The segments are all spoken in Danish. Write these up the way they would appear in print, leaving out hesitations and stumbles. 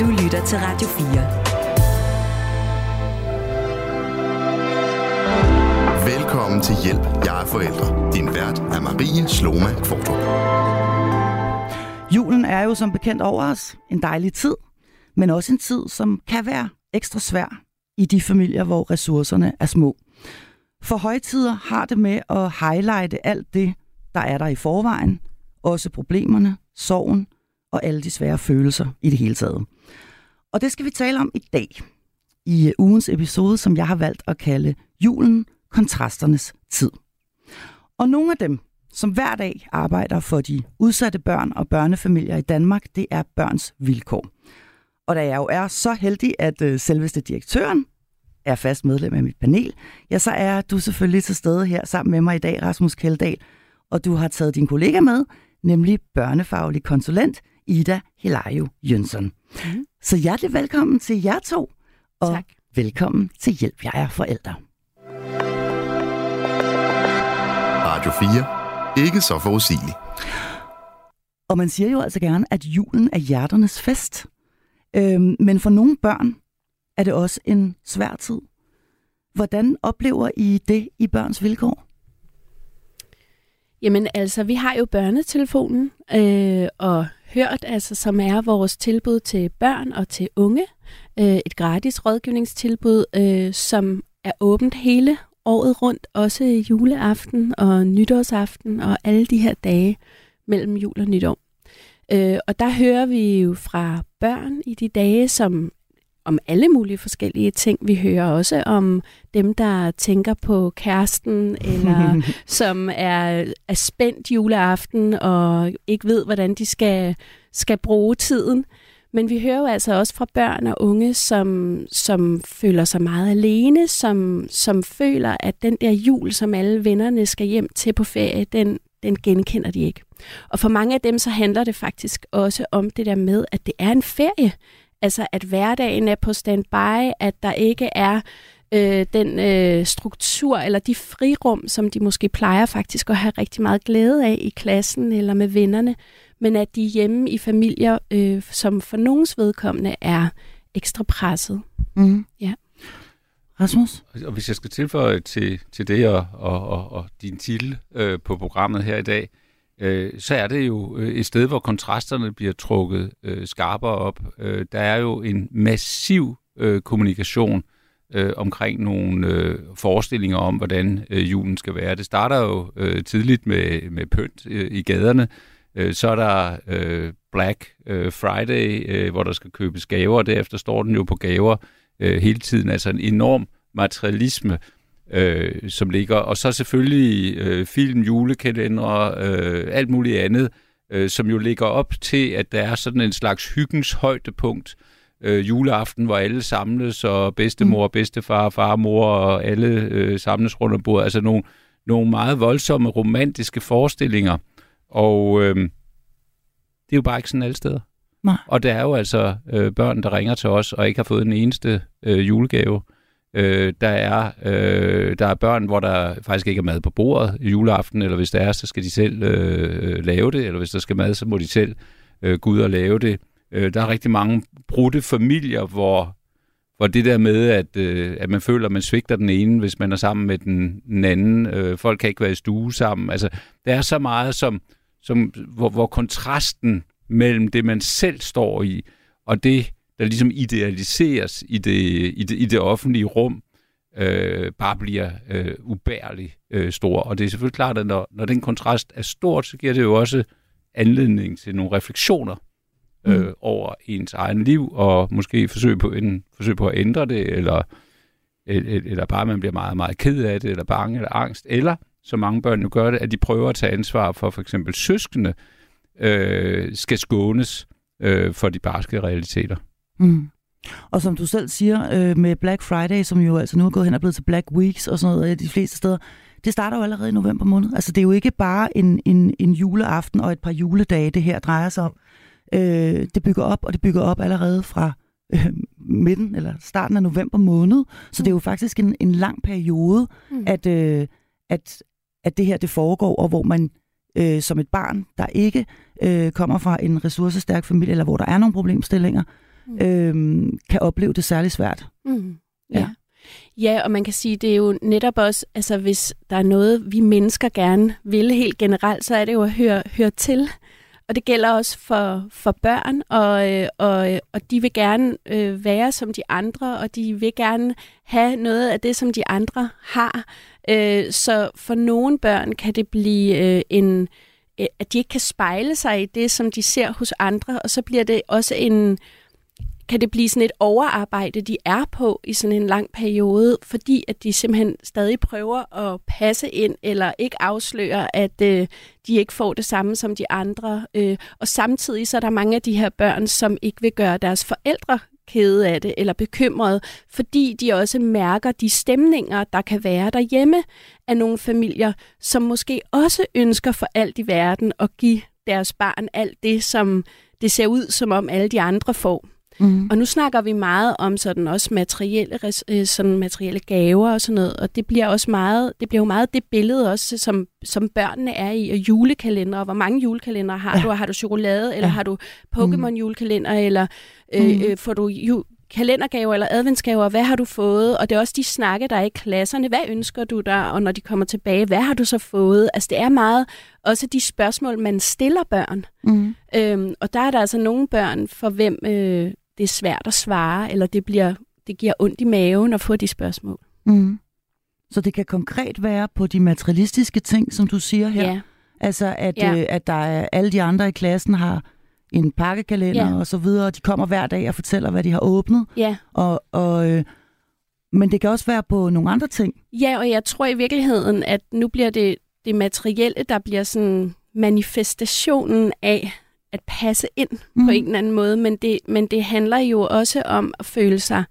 Du lytter til Radio 4. Velkommen til Hjælp, jeg er forældre. Din vært er Marie Sloma Kvortrup. Julen er jo som bekendt over os en dejlig tid, men også en tid, som kan være ekstra svær i de familier, hvor ressourcerne er små. For højtider har det med at highlighte alt det, der er der i forvejen, også problemerne, sorgen og alle de svære følelser i det hele taget. Og det skal vi tale om i dag, i ugens episode, som jeg har valgt at kalde Julen, kontrasternes tid. Og nogle af dem, som hver dag arbejder for de udsatte børn og børnefamilier i Danmark, det er Børns Vilkår. Og da jeg jo er så heldig, at selveste direktøren er fast medlem af mit panel, ja, så er du selvfølgelig til stede her sammen med mig i dag, Rasmus Kjeldahl, og du har taget din kollega med, nemlig børnefaglig konsulent Ida Hilario Jønsson. Mm. Så hjertelig velkommen til jer to, og tak. Velkommen til Hjælp, jeg er forældre. Radio 4. Ikke så forudsigelig. Og man siger jo altså gerne, at julen er hjerternes fest. Men for nogle børn er det også en svær tid. Hvordan oplever I det i Børns Vilkår? Jamen altså, vi har jo børnetelefonen og Hørt, altså, som er vores tilbud til børn og til unge. Et gratis rådgivningstilbud, som er åbent hele året rundt, også juleaften og nytårsaften og alle de her dage mellem jul og nytår. Og der hører vi jo fra børn i de dage, som om alle mulige forskellige ting. Vi hører også om dem, der tænker på kæresten, eller som er spændt juleaften og ikke ved, hvordan de skal bruge tiden. Men vi hører jo altså også fra børn og unge, som føler sig meget alene, som føler, at den der jul, som alle vennerne skal hjem til på ferie, den genkender de ikke. Og for mange af dem, så handler det faktisk også om det der med, at det er en ferie. Altså at hverdagen er på standby, at der ikke er den struktur eller de frirum, som de måske plejer faktisk at have rigtig meget glæde af i klassen eller med vennerne, men at de er hjemme i familier, som for nogens vedkommende er ekstra presset. Mm-hmm. Ja. Rasmus? Og hvis jeg skal tilføje til det og din titel på programmet her i dag, så er det jo et sted, hvor kontrasterne bliver trukket skarpere op. Der er jo en massiv kommunikation omkring nogle forestillinger om, hvordan julen skal være. Det starter jo tidligt med pynt i gaderne. Så er der Black Friday, hvor der skal købes gaver, og derefter står den jo på gaver hele tiden. Altså en enorm materialisme, som ligger, og så selvfølgelig film, julekalendere, alt muligt andet, som jo ligger op til, at der er sådan en slags hyggens højdepunkt, juleaften, hvor alle samles, og bedstemor, bedstefar, farmor, og alle samles rundt om bordet, altså nogle meget voldsomme, romantiske forestillinger, og det er jo bare ikke sådan alle steder. Nej. Og der er jo altså børn, der ringer til os, og ikke har fået den eneste julegave. Der er børn, hvor der faktisk ikke er mad på bordet i juleaften, eller hvis der er, så skal de selv lave det, eller hvis der skal mad, så må de selv gå ud og lave det. Der er rigtig mange brudte familier, hvor det der med, at man føler, at man svigter den ene, hvis man er sammen med den anden. Folk kan ikke være i stue sammen. Altså, der er så meget, hvor kontrasten mellem det, man selv står i, og det, der ligesom idealiseres i det offentlige rum, bare bliver ubærlig stor. Og det er selvfølgelig klart, at når den kontrast er stort, så giver det jo også anledning til nogle refleksioner over ens egen liv, og måske forsøg på at ændre det, eller bare man bliver meget, meget ked af det, eller bange, eller angst, eller, så mange børn nu gør det, at de prøver at tage ansvar for eksempel søskende, skal skånes for de barske realiteter. Mm. Og som du selv siger, med Black Friday, som jo altså nu er gået hen og blevet til Black Weeks og sådan noget de fleste steder, det starter jo allerede i november måned. Altså det er jo ikke bare en juleaften og et par juledage, det her drejer sig om. Det bygger op, og det bygger op allerede fra midten eller starten af november måned. Så det er jo faktisk en lang periode, at det her det foregår, og hvor man som et barn, der ikke kommer fra en ressourcestærk familie, eller hvor der er nogle problemstillinger, kan opleve det særlig svært. Mm. Ja. Ja. Ja, og man kan sige, det er jo netop også, altså hvis der er noget, vi mennesker gerne vil helt generelt, så er det jo at høre til. Og det gælder også for børn, og de vil gerne være som de andre, og de vil gerne have noget af det, som de andre har. Så for nogle børn kan det blive at de ikke kan spejle sig i det, som de ser hos andre, og så bliver det også kan det blive sådan et overarbejde, de er på i sådan en lang periode, fordi at de simpelthen stadig prøver at passe ind, eller ikke afslører, at de ikke får det samme som de andre. Og samtidig så er der mange af de her børn, som ikke vil gøre deres forældre kede af det, eller bekymrede, fordi de også mærker de stemninger, der kan være derhjemme af nogle familier, som måske også ønsker for alt i verden at give deres barn alt det, som det ser ud, som om alle de andre får. Mm. Og nu snakker vi meget om sådan også materielle gaver og sådan noget, og det bliver jo meget det billede også, som børnene er i, og julekalendere, hvor mange julekalendere har du, og har du chokolade, eller har du Pokémon-julekalender, eller får du kalendergaver eller adventsgaver, hvad har du fået? Og det er også de snakke, der er i klasserne, hvad ønsker du dig, og når de kommer tilbage, hvad har du så fået? Altså det er meget også de spørgsmål, man stiller børn. Mm. Og der er der altså nogle børn, for hvem det er svært at svare, eller det giver ondt i maven at få de spørgsmål. Mm. Så det kan konkret være på de materialistiske ting, som du siger her? Ja. Altså at der er, alle de andre i klassen har en pakkekalender og så videre, og de kommer hver dag og fortæller, hvad de har åbnet. Ja. Men det kan også være på nogle andre ting. Ja, og jeg tror i virkeligheden, at nu bliver det materielle, der bliver sådan manifestationen af at passe ind på en eller anden måde, men det handler jo også om at føle sig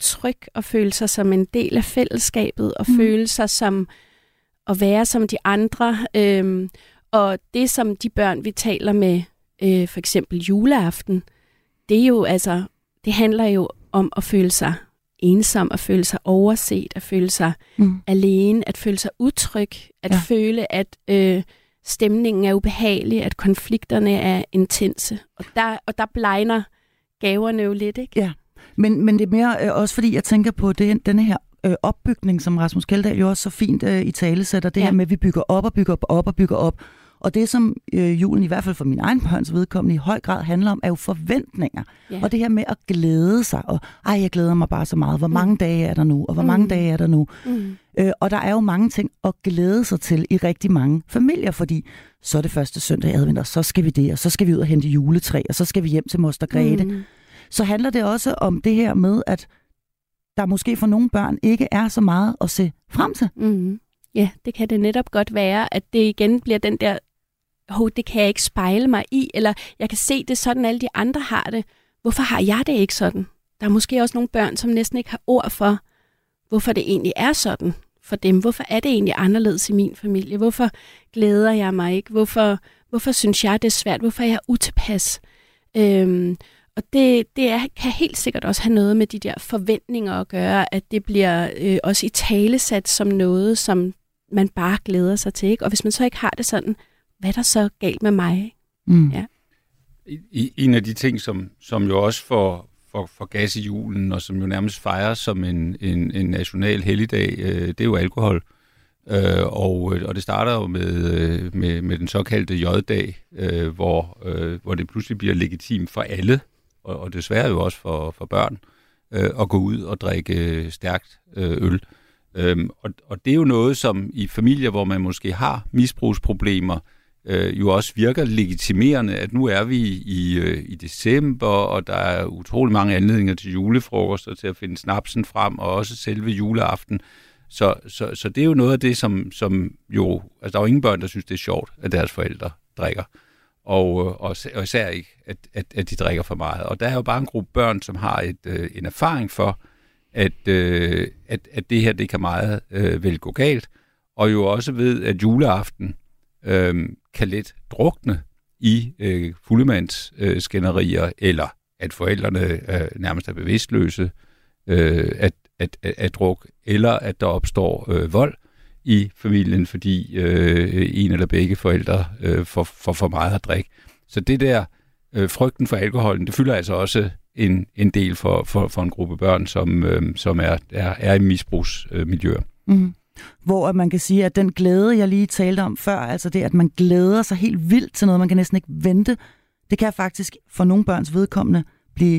tryg, og føle sig som en del af fællesskabet, og føle sig som at være som de andre. Og det, som de børn, vi taler med, for eksempel juleaften, det er jo altså, det handler jo om at føle sig ensom, at føle sig overset, at føle sig alene, at føle sig utryg, at føle, at stemningen er ubehagelig, at konflikterne er intense. Og der blegner gaverne jo lidt, ikke? Ja, men det er mere også fordi, jeg tænker på denne her opbygning, som Rasmus Kjeldahl jo også så fint i tale sætter, det her med, at vi bygger op og bygger op og bygger op. Og det, som julen i hvert fald for min egen børns vedkommende i høj grad handler om, er jo forventninger. Yeah. Og det her med at glæde sig. Og jeg glæder mig bare så meget. Hvor mange dage er der nu? Og hvor mange dage er der nu? Mm. Og der er jo mange ting at glæde sig til i rigtig mange familier, fordi så er det første søndag i advent, og så skal vi det, og så skal vi ud og hente juletræ, og så skal vi hjem til moster Grete. Mm. Så handler det også om det her med, at der måske for nogle børn ikke er så meget at se frem til. Mm. Ja, det kan det netop godt være, at det igen bliver den der, det kan jeg ikke spejle mig i, eller jeg kan se det sådan, alle de andre har det. Hvorfor har jeg det ikke sådan? Der er måske også nogle børn, som næsten ikke har ord for, hvorfor det egentlig er sådan for dem. Hvorfor er det egentlig anderledes i min familie? Hvorfor glæder jeg mig ikke? Hvorfor synes jeg, det er svært? Hvorfor er jeg utilpas? Og det kan helt sikkert også have noget med de der forventninger at gøre, at det bliver også italesat som noget, som man bare glæder sig til, ikke? Og hvis man så ikke har det sådan, hvad er der så galt med mig? Mm. Ja. En af de ting, som jo også får gas i julen, og som jo nærmest fejrer som en national helligdag, det er jo alkohol. Og det starter jo med den såkaldte J-dag, hvor det pludselig bliver legitimt for alle, og desværre jo også for børn, at gå ud og drikke stærkt øl. Og det er jo noget, som i familier, hvor man måske har misbrugsproblemer, jo også virker legitimerende, at nu er vi i december, og der er utrolig mange anledninger til julefrokoster, til at finde snapsen frem, og også selve juleaften. Så det er jo noget af det, som jo... Altså, der er jo ingen børn, der synes, det er sjovt, at deres forældre drikker. Og især ikke, at de drikker for meget. Og der er jo bare en gruppe børn, som har en erfaring for, at det her, det kan meget vel gå galt. Og jo også ved, at juleaften kan let drukne i fuldemandsskænderier, eller at forældrene nærmest er bevidstløse at druk, eller at der opstår vold i familien, fordi en eller begge forældre får for meget at drikke. Så det der, frygten for alkoholen, det fylder altså også en del for en gruppe børn, som er i misbrugsmiljøer. Mm-hmm. Hvor man kan sige, at den glæde, jeg lige talte om før, altså det, at man glæder sig helt vildt til noget, man kan næsten ikke vente, det kan faktisk for nogle børns vedkommende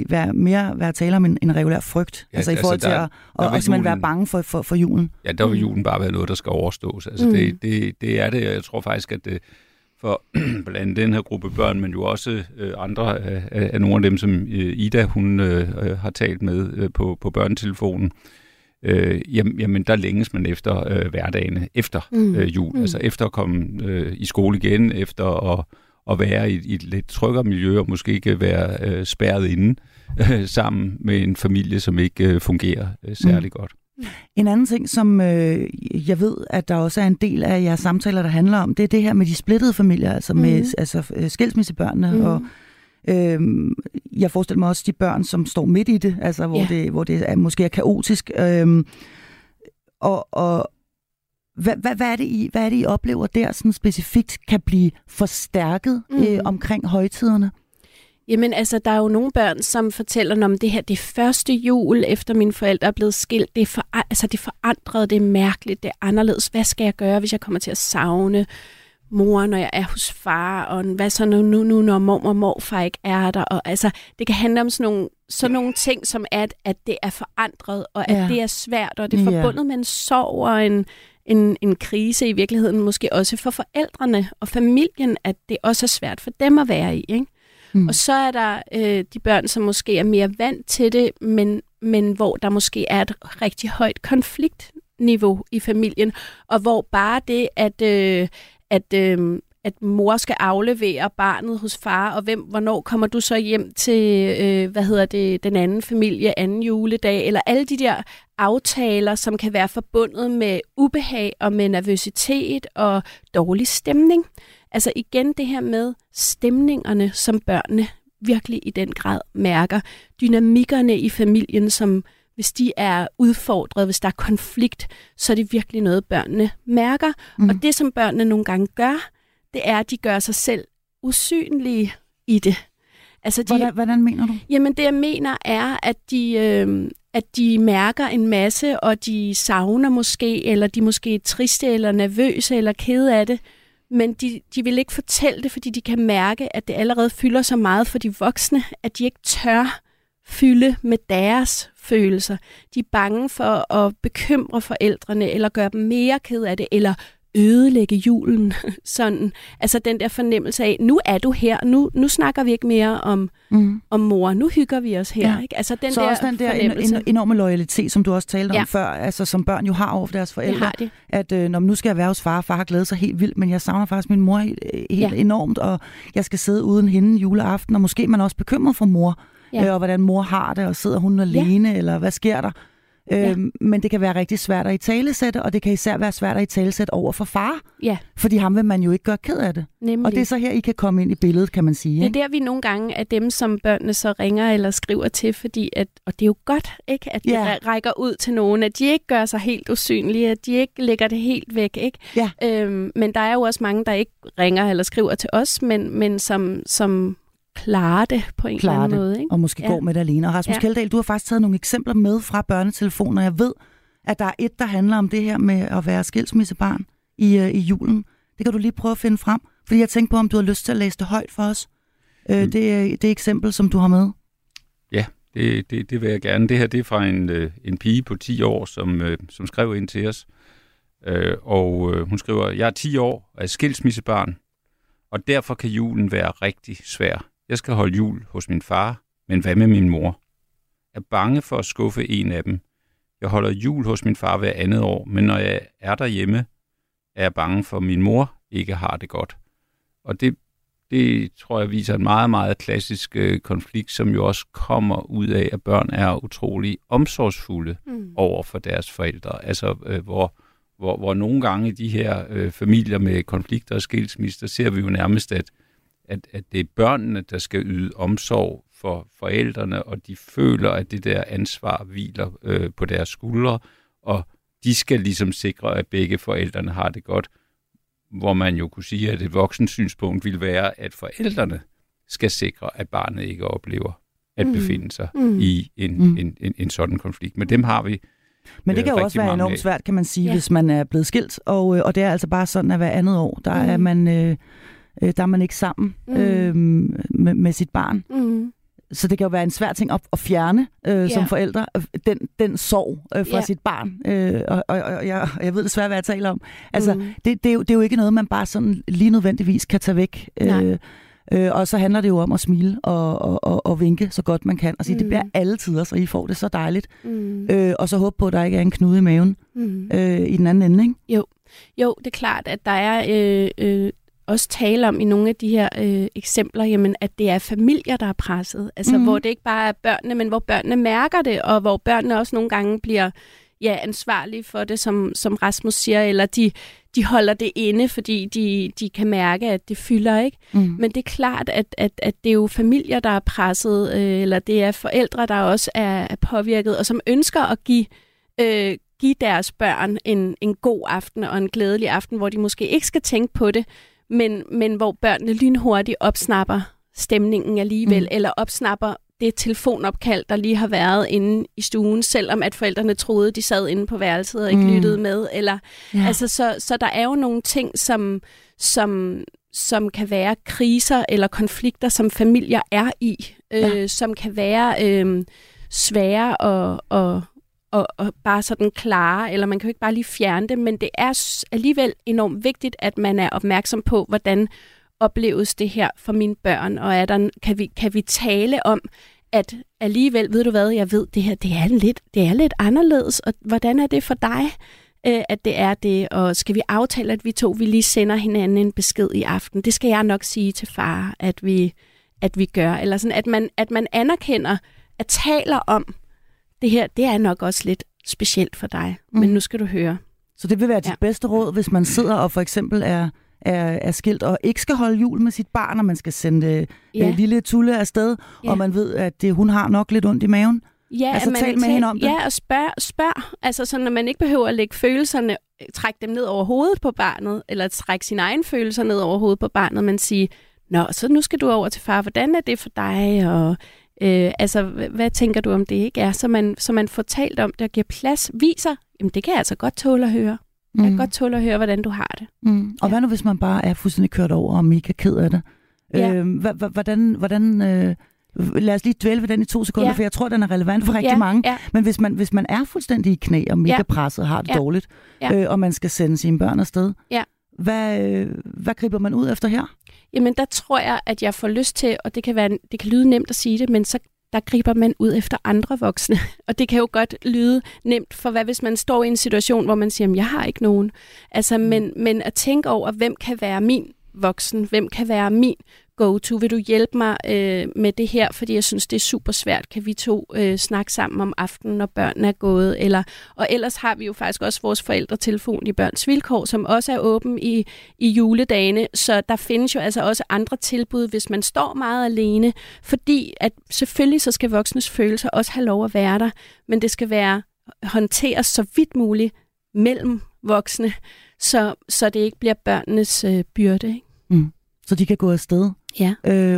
være tale om en regulær frygt. Ja, altså i forhold til at være bange for julen. Ja, der vil julen bare være noget, der skal overstås. Altså det er det, og jeg tror faktisk, at det, for blandt andet den her gruppe børn, men jo også andre af nogle af dem, som Ida hun har talt med på børnetelefonen, jamen der længes man efter hverdagene, efter jul. Altså efter at komme i skole igen, efter at være i et lidt tryggere miljø, og måske ikke være spærret inde sammen med en familie, som ikke fungerer særlig godt. En anden ting, som jeg ved, at der også er en del af jeres samtaler, der handler om, det er det her med de splittede familier, altså med skilsmissebørnene, og jeg forestiller mig også de børn, som står midt i det, altså hvor det er, måske er kaotisk. Hvad er det, I oplever der sådan specifikt kan blive forstærket omkring højtiderne? Jamen altså, der er jo nogle børn, som fortæller om det her, det første jul, efter mine forældre er blevet skilt, det forandrede, det er mærkeligt, det er anderledes. Hvad skal jeg gøre, hvis jeg kommer til at savne mor, når jeg er hos far? Og hvad så nu når mormor og morfar ikke er der? Og altså, det kan handle om sådan nogle ting, som at det er forandret, og at det er svært, og det er forbundet med en sorg og en krise i virkeligheden, måske også for forældrene og familien, at det også er svært for dem at være i, ikke? Og så er der de børn, som måske er mere vant til det, men hvor der måske er et rigtig højt konfliktniveau i familien, og hvor bare det, at mor skal aflevere barnet hos far, og hvornår kommer du så hjem til, den anden familie, anden juledag, eller alle de der aftaler, som kan være forbundet med ubehag og med nervøsitet og dårlig stemning. Altså igen det her med stemningerne, som børnene virkelig i den grad mærker. Dynamikkerne i familien, som hvis de er udfordret, hvis der er konflikt, så er det virkelig noget, børnene mærker. Mm. Og det, som børnene nogle gange gør, det er, at de gør sig selv usynlige i det. Altså hvordan mener du? Jamen det, jeg mener, er, at de mærker en masse, og de savner måske, eller de måske er triste, eller nervøse, eller kede af det. Men de vil ikke fortælle det, fordi de kan mærke, at det allerede fylder så meget for de voksne, at de ikke tør fylde med deres følelser. De er bange for at bekymre forældrene, eller gøre dem mere ked af det, eller ødelægge julen. Sådan. Altså den der fornemmelse af, nu er du her, nu snakker vi ikke mere om mor, nu hygger vi os her. Ja. Ikke? Altså den så der også den der enorme loyalitet, som du også talte om før, altså, som børn jo har over for deres forældre, det har de. At nu skal jeg være hos far, og far har glædet sig helt vildt, men jeg savner faktisk min mor helt enormt, og jeg skal sidde uden hende juleaften, og måske man også bekymret for mor, og hvordan mor har det, og sidder hun alene, eller hvad sker der? Men det kan være rigtig svært at italesætte, og det kan især være svært at italesætte over for far, fordi ham vil man jo ikke gøre ked af det. Nemlig. Og det er så her, I kan komme ind i billedet, kan man sige. Det er der, vi nogle gange er dem, som børnene så ringer eller skriver til, fordi og det er jo godt, ikke, at de rækker ud til nogen, at de ikke gør sig helt usynlige, at de ikke lægger det helt væk. Ikke? Ja. Men der er jo også mange, der ikke ringer eller skriver til os, men som klare det på en eller anden måde. Ikke? Og måske går med det alene. Og Rasmus Kjeldahl, du har faktisk taget nogle eksempler med fra børnetelefoner. Jeg ved, at der er et, der handler om det her med at være skilsmissebarn i julen. Det kan du lige prøve at finde frem. Fordi jeg tænkte på, om du har lyst til at læse det højt for os. Det eksempel, som du har med. Ja, det vil jeg gerne. Det her det er fra en pige på 10 år, som skrev ind til os. Hun skriver, jeg er 10 år og er skilsmissebarn, og derfor kan julen være rigtig svær. Jeg skal holde jul hos min far, men hvad med min mor? Jeg er bange for at skuffe en af dem. Jeg holder jul hos min far hver andet år, men når jeg er derhjemme, er jeg bange for, at min mor ikke har det godt. Og det tror jeg viser en meget, meget klassisk konflikt, som jo også kommer ud af, at børn er utrolig omsorgsfulde over for deres forældre. Altså, hvor nogle gange i de her familier med konflikter og skilsmisser, ser vi jo nærmest, at det er børnene, der skal yde omsorg for forældrene, og de føler, at det der ansvar hviler på deres skuldre, og de skal ligesom sikre, at begge forældrene har det godt. Hvor man jo kunne sige, at et voksensynspunkt ville være, at forældrene skal sikre, at barnet ikke oplever at befinde sig i en sådan konflikt. Men dem har vi. Men det kan jo også være enormt svært, kan man sige, hvis man er blevet skilt. Og det er altså bare sådan, at hver andet år, der er man, der er man ikke sammen med sit barn. Mm. Så det kan jo være en svær ting at fjerne som forældre, den sorg fra sit barn. Og jeg ved desværre, hvad jeg taler om. Altså, det er jo ikke noget, man bare sådan lige nødvendigvis kan tage væk. Og så handler det jo om at smile og vinke så godt man kan, og sige, det bliver alle tider, så I får det så dejligt. Og så håbe på, at der ikke er en knude i maven i den anden ende, ikke? Jo, det er klart, at der er også tale om i nogle af de her eksempler, jamen, at det er familier, der er presset. Altså, hvor det ikke bare er børnene, men hvor børnene mærker det, og hvor børnene også nogle gange bliver ansvarlige for det, som Rasmus siger, eller de holder det inde, fordi de kan mærke, at det fylder, ikke? Men det er klart, at det er jo familier, der er presset, eller det er forældre, der også er påvirket, og som ønsker at give deres børn en god aften og en glædelig aften, hvor de måske ikke skal tænke på det, men hvor børnene lynhurtigt opsnapper stemningen alligevel, eller opsnapper det telefonopkald, der lige har været inde i stuen, selvom at forældrene troede, de sad inde på værelset og ikke lyttede med. Eller, altså, så der er jo nogle ting, som kan være kriser eller konflikter, som familier er i, som kan være svære og bare sådan klare, eller man kan jo ikke bare lige fjerne det, men det er alligevel enormt vigtigt, at man er opmærksom på, hvordan opleves det her for mine børn, og er der, kan vi tale om, at alligevel, ved du hvad, jeg ved, det her, det er lidt anderledes, og hvordan er det for dig, at det er det, og skal vi aftale, at vi lige sender hinanden en besked i aften? Det skal jeg nok sige til far, at vi gør, eller sådan, at man anerkender, at taler om, det her, det er nok også lidt specielt for dig, men nu skal du høre. Så det vil være dit bedste råd, hvis man sidder og for eksempel er skilt og ikke skal holde jul med sit barn, og man skal sende lille Tulle afsted, og man ved, at hun har nok lidt ondt i maven. Ja, altså tal med hende om det. Ja, og spørg. Altså sådan, at man ikke behøver at lægge følelserne, trække dem ned over hovedet på barnet, eller trække sine egne følelser ned over hovedet på barnet, men sige, nå, så nu skal du over til far, hvordan er det for dig, og altså, hvad tænker du om det ikke er? Så man får talt om det og giver plads, viser, jamen det kan jeg altså godt tåle at høre. Jeg kan godt tåle at høre, hvordan du har det. Og hvad nu, hvis man bare er fuldstændig kørt over og mega ked af det? Hvordan lad os lige dvæle ved den i 2 sekunder, for jeg tror, den er relevant for rigtig mange. Men hvis man er fuldstændig i knæ og mega presset og har det dårligt, og man skal sende sine børn afsted, hvad griber man ud efter her? Jamen, der tror jeg, at jeg får lyst til, og det kan lyde nemt at sige det, men så der griber man ud efter andre voksne. Og det kan jo godt lyde nemt, for hvad hvis man står i en situation, hvor man siger, jeg har ikke nogen. Altså, men at tænke over, hvem kan være min voksen? Hvem kan være min go-to? Vil du hjælpe mig med det her? Fordi jeg synes, det er super svært. Kan vi 2 snakke sammen om aftenen, når børnene er gået? Og ellers har vi jo faktisk også vores forældretelefon i Børns Vilkår, som også er åben i juledagene. Så der findes jo altså også andre tilbud, hvis man står meget alene. Fordi at selvfølgelig så skal voksnes følelser også have lov at være der. Men det skal være håndteres så vidt muligt mellem voksne, så det ikke bliver børnenes byrde, ikke? Så de kan gå afsted,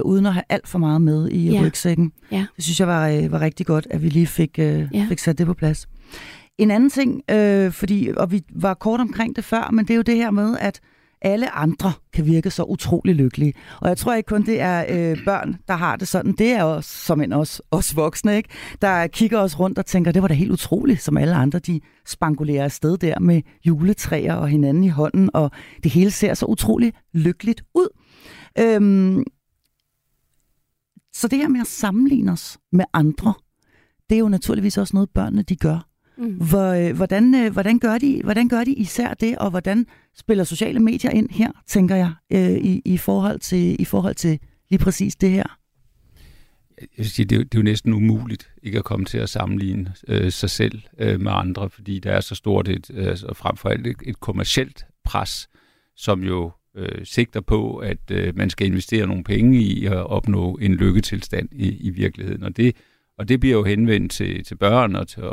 uden at have alt for meget med i rygsækken. Det synes jeg var rigtig godt, at vi lige fik sat det på plads. En anden ting, fordi vi var kort omkring det før, men det er jo det her med, at alle andre kan virke så utrolig lykkelige. Og jeg tror ikke kun, det er børn, der har det sådan. Det er jo som end os voksne, ikke? Der kigger os rundt og tænker, det var da helt utroligt, som alle andre, de spangulerer afsted der med juletræer og hinanden i hånden, og det hele ser så utrolig lykkeligt ud. Så det her med at sammenligne os med andre, det er jo naturligvis også noget, børnene de gør. Hvordan gør de især det, og hvordan spiller sociale medier ind her, tænker jeg, i forhold til lige præcis det her? Jeg vil sige, det er jo næsten umuligt ikke at komme til at sammenligne sig selv med andre, fordi der er så stort frem for alt et kommercielt pres, som jo sigter på, at man skal investere nogle penge i at opnå en lykketilstand i virkeligheden, og det bliver jo henvendt til børn og til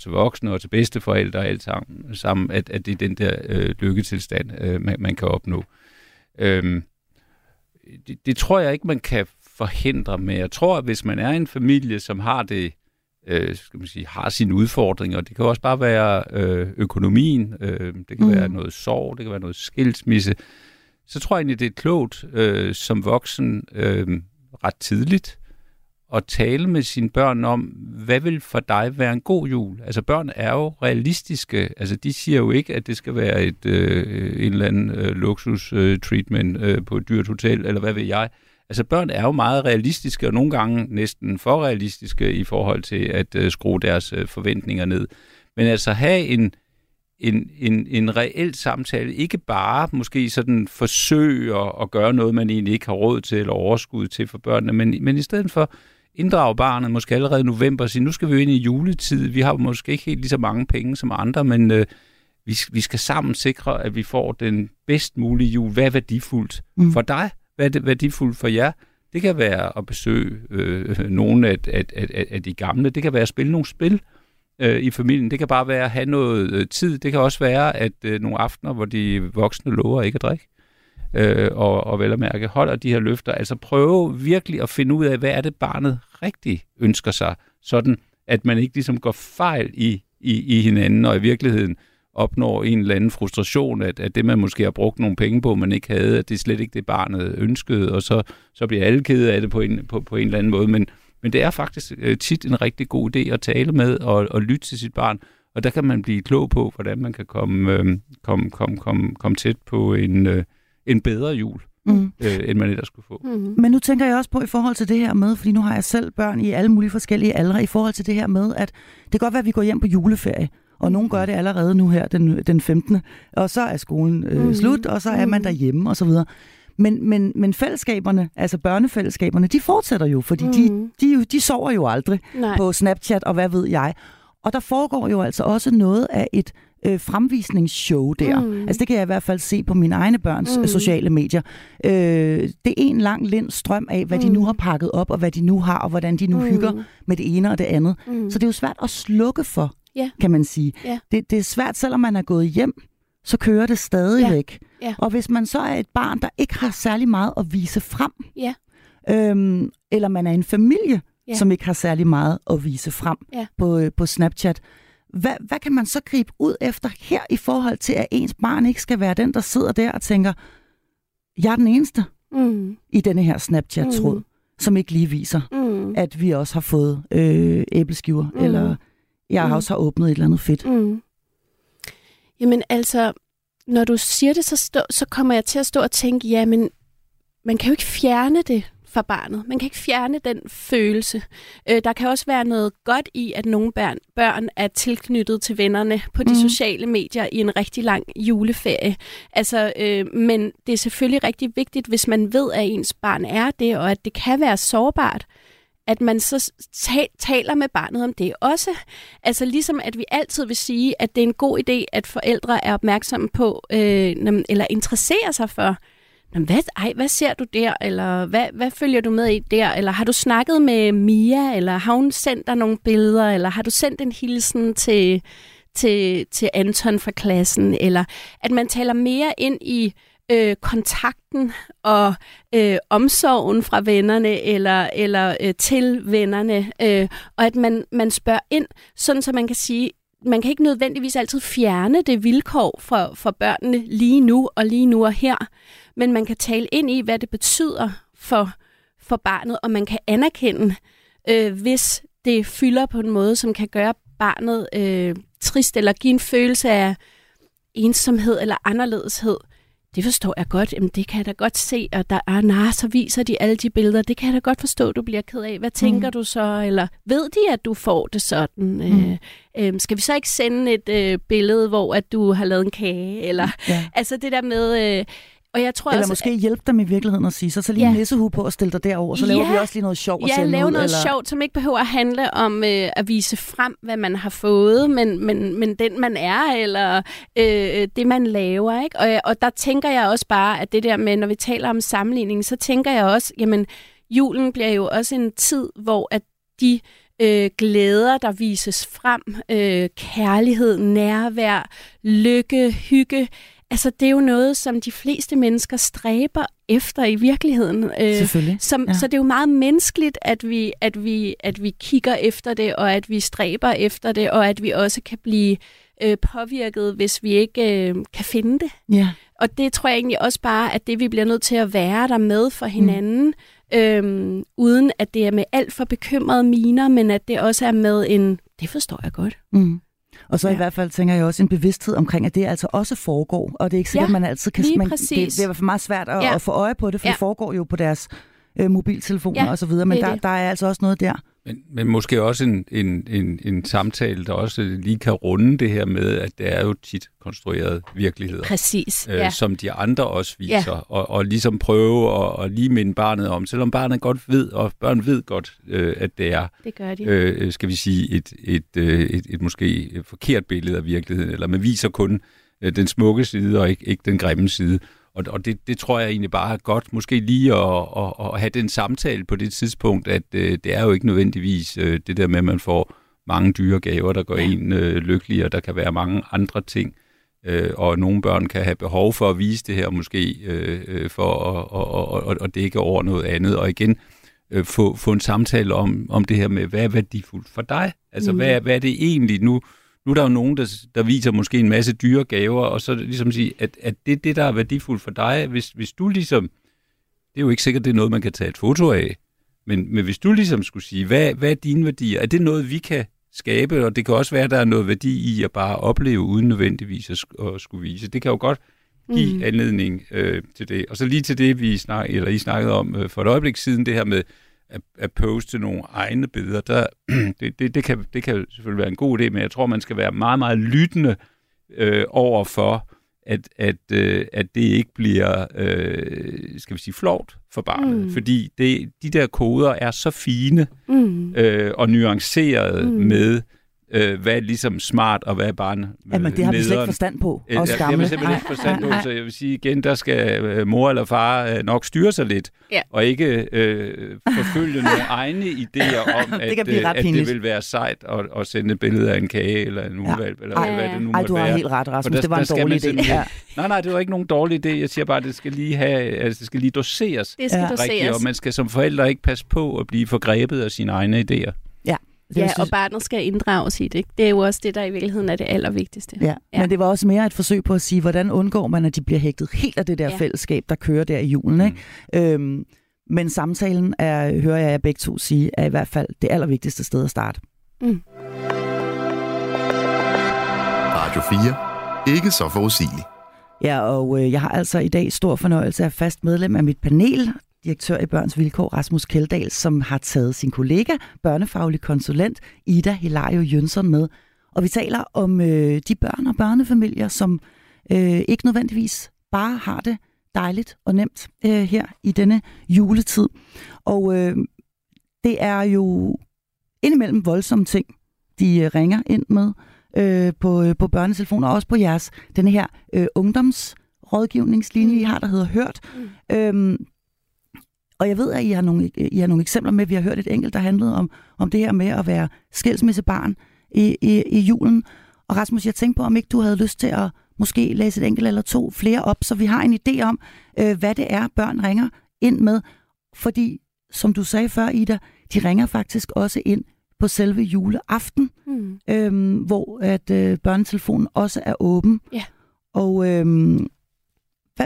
til voksne og til bedsteforældre og alt sammen, at det er den der lykketilstand, man kan opnå. Det tror jeg ikke, man kan forhindre, men jeg tror, at hvis man er en familie, som har det, skal man sige, har sine udfordringer, det kan også bare være økonomien, det kan være noget sorg, det kan være noget skilsmisse, så tror jeg egentlig, det er klogt som voksen ret tidligt at tale med sine børn om, hvad vil for dig være en god jul? Altså børn er jo realistiske, altså de siger jo ikke, at det skal være et, en eller anden luksus-treatment på et dyrt hotel, eller hvad ved jeg. Altså børn er jo meget realistiske, og nogle gange næsten for realistiske i forhold til at skrue deres forventninger ned. Men altså have en reel samtale, ikke bare måske sådan forsøge at gøre noget, man egentlig ikke har råd til eller overskud til for børnene, men i stedet for inddrage barnet måske allerede i november og sige, nu skal vi jo ind i juletid, vi har måske ikke helt lige så mange penge som andre, men vi skal sammen sikre, at vi får den bedst mulige jul. Hvad er værdifuldt for dig? Hvad er det værdifuldt for jer? Det kan være at besøge nogle af de gamle, det kan være at spille nogle spil i familien. Det kan bare være at have noget tid. Det kan også være, at nogle aftener, hvor de voksne lover ikke at drikke, og vel at mærke holder de her løfter. Altså prøve virkelig at finde ud af, hvad er det barnet rigtig ønsker sig, sådan at man ikke ligesom går fejl i hinanden, og i virkeligheden opnår en eller anden frustration, at det, man måske har brugt nogle penge på, man ikke havde, at det slet ikke det, barnet ønskede, og så bliver alle ked af det på en eller anden måde, men det er faktisk tit en rigtig god idé at tale med og lytte til sit barn, og der kan man blive klog på, hvordan man kan komme tæt på en bedre jul, end man ellers skulle få. Men nu tænker jeg også på i forhold til det her med, fordi nu har jeg selv børn i alle mulige forskellige aldre, i forhold til det her med, at det kan godt være, at vi går hjem på juleferie, og nogen gør det allerede nu her den 15. Og så er skolen slut, og så er man derhjemme og så videre. Men fællesskaberne, altså børnefællesskaberne, de fortsætter jo, fordi de sover jo aldrig på Snapchat og hvad ved jeg. Og der foregår jo altså også noget af et fremvisningsshow der. Altså det kan jeg i hvert fald se på mine egne børns sociale medier. Det er en lang lind strøm af, hvad de nu har pakket op, og hvad de nu har, og hvordan de nu hygger med det ene og det andet. Så det er jo svært at slukke for, kan man sige. Det er svært, selvom man er gået hjem, så kører det stadigvæk. Og hvis man så er et barn, der ikke har særlig meget at vise frem, eller man er en familie, som ikke har særlig meget at vise frem på Snapchat, hvad kan man så gribe ud efter her i forhold til, at ens barn ikke skal være den, der sidder der og tænker, jeg er den eneste i denne her Snapchat-tråd, som ikke lige viser, at vi også har fået æbleskiver, eller jeg også har åbnet et eller andet fedt. Jamen altså, når du siger det, så kommer jeg til at stå og tænke, ja, men man kan jo ikke fjerne det fra barnet. Man kan ikke fjerne den følelse. Der kan også være noget godt i, at nogle børn er tilknyttet til vennerne på de sociale medier i en rigtig lang juleferie. Altså, men det er selvfølgelig rigtig vigtigt, hvis man ved, at ens barn er det, og at det kan være sårbart, at man så taler med barnet om det også. Altså ligesom at vi altid vil sige, at det er en god idé, at forældre er opmærksomme på, eller interesserer sig for, hvad ser du der, eller hvad følger du med i der, eller har du snakket med Mia, eller har hun sendt dig nogle billeder, eller har du sendt en hilsen til Anton fra klassen, eller at man taler mere ind i kontakten og omsorgen fra vennerne eller til vennerne, og at man spørger ind, sådan så man kan sige, man kan ikke nødvendigvis altid fjerne det vilkår for børnene lige nu og her, men man kan tale ind i, hvad det betyder for barnet, og man kan anerkende, hvis det fylder på en måde, som kan gøre barnet trist eller give en følelse af ensomhed eller anderledeshed. Det forstår jeg godt. Jamen, det kan jeg da godt se, og der er så viser de alle de billeder. Det kan jeg da godt forstå, du bliver ked af. Hvad tænker du så? Eller ved de, at du får det sådan? Skal vi så ikke sende et billede, hvor at du har lavet en kage? Eller altså det der med... Og jeg tror eller også, måske hjælpe dem i virkeligheden at sige, så lige en nissehue på og stille dig derover, så laver vi også lige noget sjovt. Ja, lave noget sjovt, som ikke behøver at handle om at vise frem, hvad man har fået, men den man er, eller det man laver. Ikke? Og der tænker jeg også bare, at det der med, når vi taler om sammenligning, så tænker jeg også, jamen julen bliver jo også en tid, hvor at de glæder, der vises frem, kærlighed, nærvær, lykke, hygge, altså det er jo noget, som de fleste mennesker stræber efter i virkeligheden. Selvfølgelig. Så det er jo meget menneskeligt, at vi kigger efter det, og at vi stræber efter det, og at vi også kan blive påvirket, hvis vi ikke kan finde det. Ja. Og det tror jeg egentlig også bare, at det vi bliver nødt til at være der med for hinanden, uden at det er med alt for bekymrede miner, men at det også er med en, det forstår jeg godt. Mm. Og så i hvert fald tænker jeg også en bevidsthed omkring, at det altså også foregår, og det er ikke sikkert, man altid kan... Det er i hvert fald meget svært at få øje på det, for det foregår jo på deres mobiltelefoner og så videre, men der er altså også noget der. Men måske også en samtale, der også lige kan runde det her med, at det er jo tit konstruerede virkeligheder. Præcis, som de andre også viser, og ligesom prøve at lige minde barnet om, selvom barnet godt ved, og børn ved godt, at det er, det gør de. Skal vi sige, et måske forkert billede af virkeligheden, eller man viser kun den smukke side, og ikke den grimme side. Og det tror jeg egentlig bare er godt, måske lige at have den samtale på det tidspunkt, at det er jo ikke nødvendigvis det der med, at man får mange dyre gaver, der gør en lykkelig, og der kan være mange andre ting. Og nogle børn kan have behov for at vise det her, måske for at dække over noget andet. Og igen, få en samtale om det her med, hvad er værdifuldt for dig? Altså, hvad er det egentlig nu? Nu er der jo nogen, der viser måske en masse dyre gaver, og så ligesom sige, at det er det, der er værdifuldt for dig. Hvis du ligesom, det er jo ikke sikkert, det er noget, man kan tage et foto af, men hvis du ligesom skulle sige, hvad er dine værdier? Er det noget, vi kan skabe? Og det kan også være, at der er noget værdi i at bare opleve, uden nødvendigvis at skulle vise. Det kan jo godt give anledning til det. Og så lige til det, I snakkede om for et øjeblik siden, det her med, at poste nogle egne billeder, det kan selvfølgelig være en god idé, men jeg tror, man skal være meget, meget lyttende over for, at det ikke bliver, skal vi sige, flovt for barnet. Fordi de der koder er så fine og nuancerede med, hvad er ligesom smart, og hvad er barnet. Men det har vi slet ikke forstand på, også gamle. Det har vi simpelthen ikke forstand på, så jeg vil sige igen, der skal mor eller far nok styre sig lidt, og ikke forfølge nogle egne idéer om, at det vil være sejt at sende billeder af en kage, eller en uvalg, eller hvad det nu måtte være. Du har helt ret, Rasmus, det var en dårlig idé. Nej, det var ikke nogen dårlig idé, jeg siger bare, at det skal lige doseres rigtigt, og man skal som forældre ikke passe på at blive forgrebet af sine egne idéer. Ja, og barnet skal inddrages i det. Det er jo også det, der i virkeligheden er det allervigtigste. Ja, men det var også mere et forsøg på at sige, hvordan undgår man, at de bliver hægtet helt af det der fællesskab, der kører der i julen. Ikke? Men samtalen, hører jeg begge to sige, er i hvert fald det allervigtigste sted at starte. Radio 4. Ikke så forudsigeligt. Ja, og jeg har altså i dag stor fornøjelse af fast medlem af mit panel, direktør i Børns Vilkår, Rasmus Kjeldahl, som har taget sin kollega, børnefaglig konsulent Ida Hilario Jønsson med. Og vi taler om de børn og børnefamilier, som ikke nødvendigvis bare har det dejligt og nemt her i denne juletid. Og det er jo indimellem voldsomme ting, de ringer ind med på børnetelefoner, og også på jeres, denne her ungdomsrådgivningslinje, I har, der hedder Hørt. Og jeg ved, at I har nogle eksempler med. Vi har hørt et enkelt, der handlede om det her med at være skilsmissebarn i julen. Og Rasmus, jeg tænkte på, om ikke du havde lyst til at måske læse et enkelt eller to flere op, så vi har en idé om, hvad det er, børn ringer ind med. Fordi, som du sagde før, Ida, de ringer faktisk også ind på selve juleaften, hvor at børnetelefonen også er åben. Yeah. Og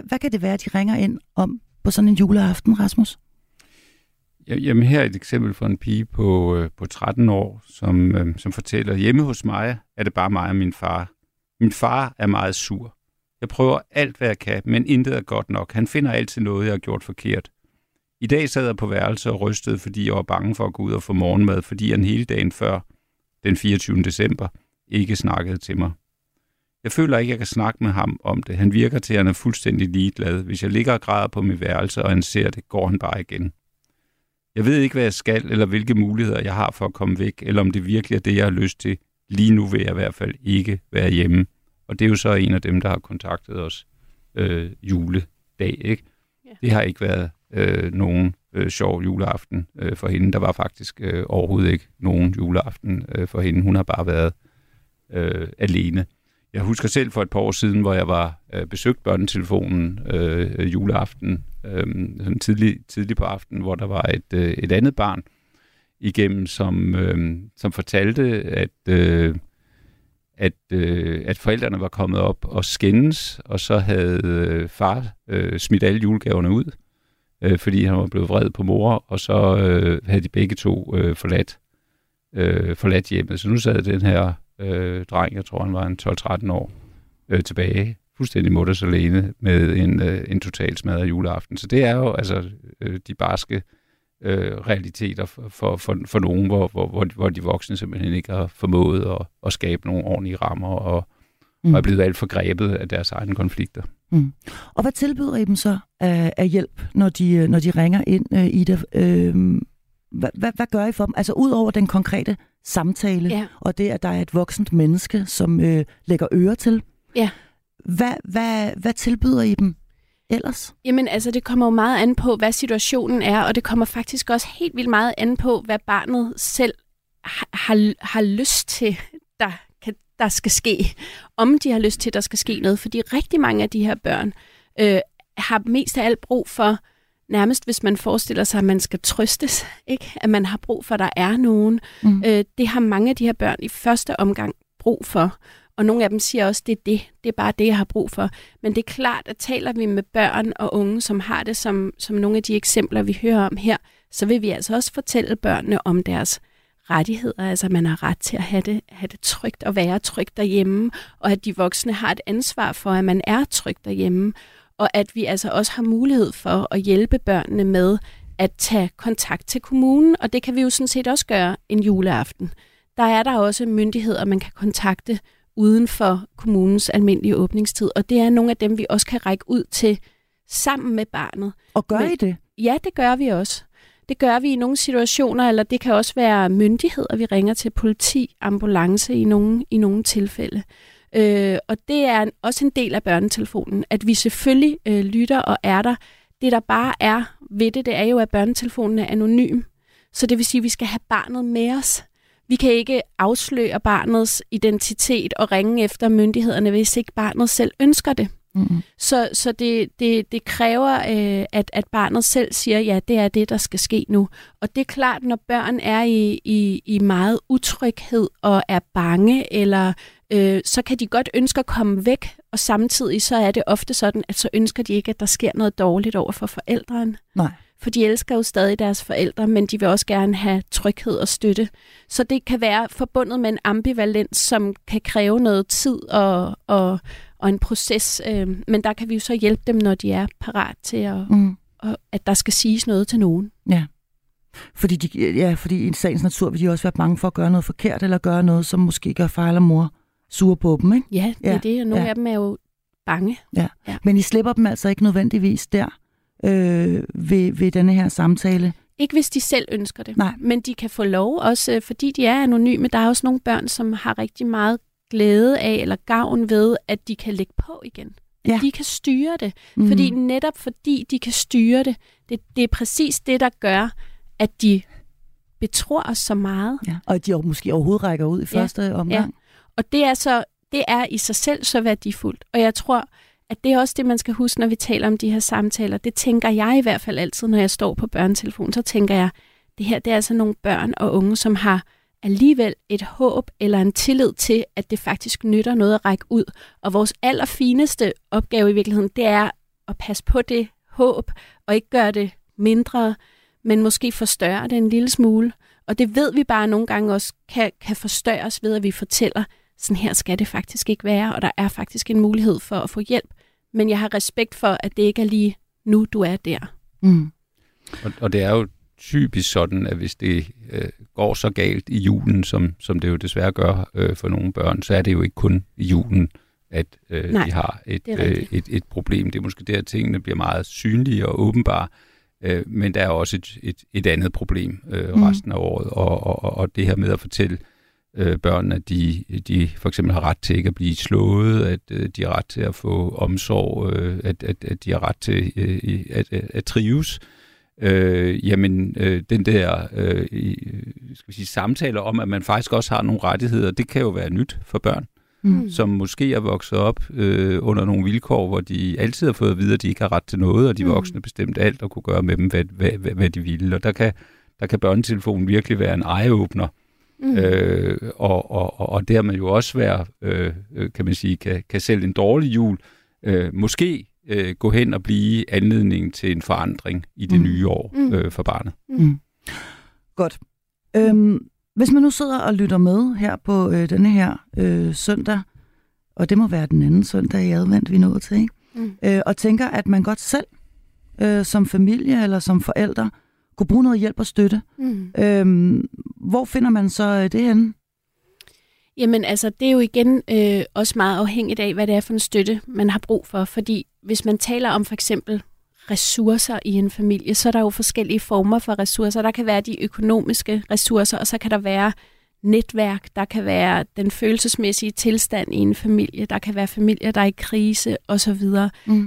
hvad kan det være, de ringer ind om på sådan en juleaften, Rasmus? Jamen, her er et eksempel fra en pige på 13 år, som fortæller, hjemme hos mig er det bare mig og min far. Min far er meget sur. Jeg prøver alt, hvad jeg kan, men intet er godt nok. Han finder altid noget, jeg har gjort forkert. I dag sad jeg på værelset og rystede, fordi jeg var bange for at gå ud og få morgenmad, fordi han hele dagen før, den 24. december, ikke snakkede til mig. Jeg føler ikke, jeg kan snakke med ham om det. Han virker til, at han er fuldstændig ligeglad. Hvis jeg ligger og græder på mit værelse, og han ser det, går han bare igen. Jeg ved ikke, hvad jeg skal, eller hvilke muligheder jeg har for at komme væk, eller om det virkelig er det, jeg har lyst til. Lige nu vil jeg i hvert fald ikke være hjemme. Og det er jo så en af dem, der har kontaktet os juledag. Ikke? Yeah. Det har ikke været nogen sjov juleaften for hende. Der var faktisk overhovedet ikke nogen juleaften for hende. Hun har bare været alene. Jeg husker selv for et par år siden, hvor jeg var besøgt børnetelefonen juleaften, sådan tidlig på aftenen, hvor der var et andet barn igennem, som fortalte, at forældrene var kommet op og skændes, og så havde far smidt alle julegaverne ud, fordi han var blevet vred på mor, og så havde de begge to forladt hjemmet. Så nu sad den her dreng, jeg tror han var en 12-13 år, tilbage, fuldstændig mutters alene med en total smadret juleaften. Så det er jo altså de barske realiteter for nogen, hvor de voksne simpelthen ikke har formået at skabe nogle ordentlige rammer og er blevet alt for grebet af deres egne konflikter. Mm. Og hvad tilbyder I dem så af hjælp, når de ringer ind, Ida? Hvad gør I for dem? Altså ud over den konkrete samtale, ja, og det, at der er et voksent menneske, som lægger øre til. Ja. Hvad tilbyder I dem ellers? Jamen altså, det kommer jo meget an på, hvad situationen er, og det kommer faktisk også helt vildt meget an på, hvad barnet selv har lyst til, der skal ske. Om de har lyst til, der skal ske noget. Fordi rigtig mange af de her børn har mest af alt brug for, nærmest hvis man forestiller sig, at man skal trøstes, ikke? At man har brug for, at der er nogen. Mm. Det har mange af de her børn i første omgang brug for. Og nogle af dem siger også, at det er bare det, jeg har brug for. Men det er klart, at taler vi med børn og unge, som har det som nogle af de eksempler, vi hører om her, så vil vi altså også fortælle børnene om deres rettigheder. Altså, man har ret til at have det trygt og være trygt derhjemme, og at de voksne har et ansvar for, at man er trygt derhjemme, og at vi altså også har mulighed for at hjælpe børnene med at tage kontakt til kommunen, og det kan vi jo sådan set også gøre en juleaften. Der er der også myndigheder, man kan kontakte uden for kommunens almindelige åbningstid, og det er nogle af dem, vi også kan række ud til sammen med barnet. Og gør I det? Ja, det gør vi også. Det gør vi i nogle situationer, eller det kan også være myndigheder, vi ringer til, politi, ambulance i nogle tilfælde. Og det er også en del af børnetelefonen, at vi selvfølgelig lytter og er der. Det, der bare er ved det, er jo, at børnetelefonen er anonym. Så det vil sige, at vi skal have barnet med os. Vi kan ikke afsløre barnets identitet og ringe efter myndighederne, hvis ikke barnet selv ønsker det. Mm-hmm. Så det kræver, at barnet selv siger, ja, det er det, der skal ske nu. Og det er klart, når børn er i meget utryghed og er bange, eller så kan de godt ønske at komme væk, og samtidig så er det ofte sådan, at så ønsker de ikke, at der sker noget dårligt over for forældrene. Nej. For de elsker jo stadig deres forældre, men de vil også gerne have tryghed og støtte. Så det kan være forbundet med en ambivalens, som kan kræve noget tid og en proces. Men der kan vi jo så hjælpe dem, når de er parat til, at der skal siges noget til nogen. Ja, fordi i sagens natur vil de også være bange for at gøre noget forkert, eller gøre noget, som måske gør far eller mor sure på dem, ikke? Ja, det er det, og nogle af dem er jo bange. Ja. Ja. Men I slipper dem altså ikke nødvendigvis der? Ved denne her samtale? Ikke hvis de selv ønsker det. Nej. Men de kan få lov, også fordi de er anonyme. Der er også nogle børn, som har rigtig meget glæde af eller gavn ved, at de kan lægge på igen. At de kan styre det. Mm. Fordi de kan styre det, det er præcis det, der gør, at de betror os så meget. Ja. Og at de måske overhovedet rækker ud i første omgang. Ja. Og det er i sig selv så værdifuldt. Og jeg tror, at det er også det, man skal huske, når vi taler om de her samtaler. Det tænker jeg i hvert fald altid, når jeg står på børnetelefonen, så tænker jeg, det her, det er altså nogle børn og unge, som har alligevel et håb eller en tillid til, at det faktisk nytter noget at række ud. Og vores allerfineste opgave i virkeligheden, det er at passe på det håb, og ikke gøre det mindre, men måske forstørre det en lille smule. Og det ved vi bare nogle gange også kan forstørres ved, at vi fortæller, sådan her skal det faktisk ikke være, og der er faktisk en mulighed for at få hjælp. Men jeg har respekt for, at det ikke er lige nu, du er der. Mm. Og det er jo typisk sådan, at hvis det går så galt i julen, som det jo desværre gør for nogle børn, så er det jo ikke kun i julen, at de har et problem. Det er måske der, tingene bliver meget synlige og åbenbare, men der er også et andet problem resten af året, og det her med at fortælle børn, at de for eksempel har ret til ikke at blive slået, at de har ret til at få omsorg, at de har ret til at trives. Den der samtale om, at man faktisk også har nogle rettigheder, det kan jo være nyt for børn. som måske er vokset op under nogle vilkår, hvor de altid har fået at vide, at de ikke har ret til noget, og de voksne bestemt alt og kunne gøre med dem, hvad de ville. Og der kan børnetelefonen virkelig være en ejeåbner. Og dermed jo også være, kan man sige, kan selv en dårlig jul måske gå hen og blive anledningen til en forandring i det nye år for barnet. Godt. Hvis man nu sidder og lytter med her på denne her søndag, og det må være den anden søndag i advent, vi er nået til, ikke? Og tænker, at man godt selv som familie eller som forældre kunne bruge noget hjælp og støtte. Hvor finder man så det henne? Jamen altså, det er jo igen også meget afhængigt af, hvad det er for en støtte, man har brug for. Fordi hvis man taler om for eksempel ressourcer i en familie, så er der jo forskellige former for ressourcer. Der kan være de økonomiske ressourcer, og så kan der være netværk, der kan være den følelsesmæssige tilstand i en familie, der kan være familier, der er i krise osv.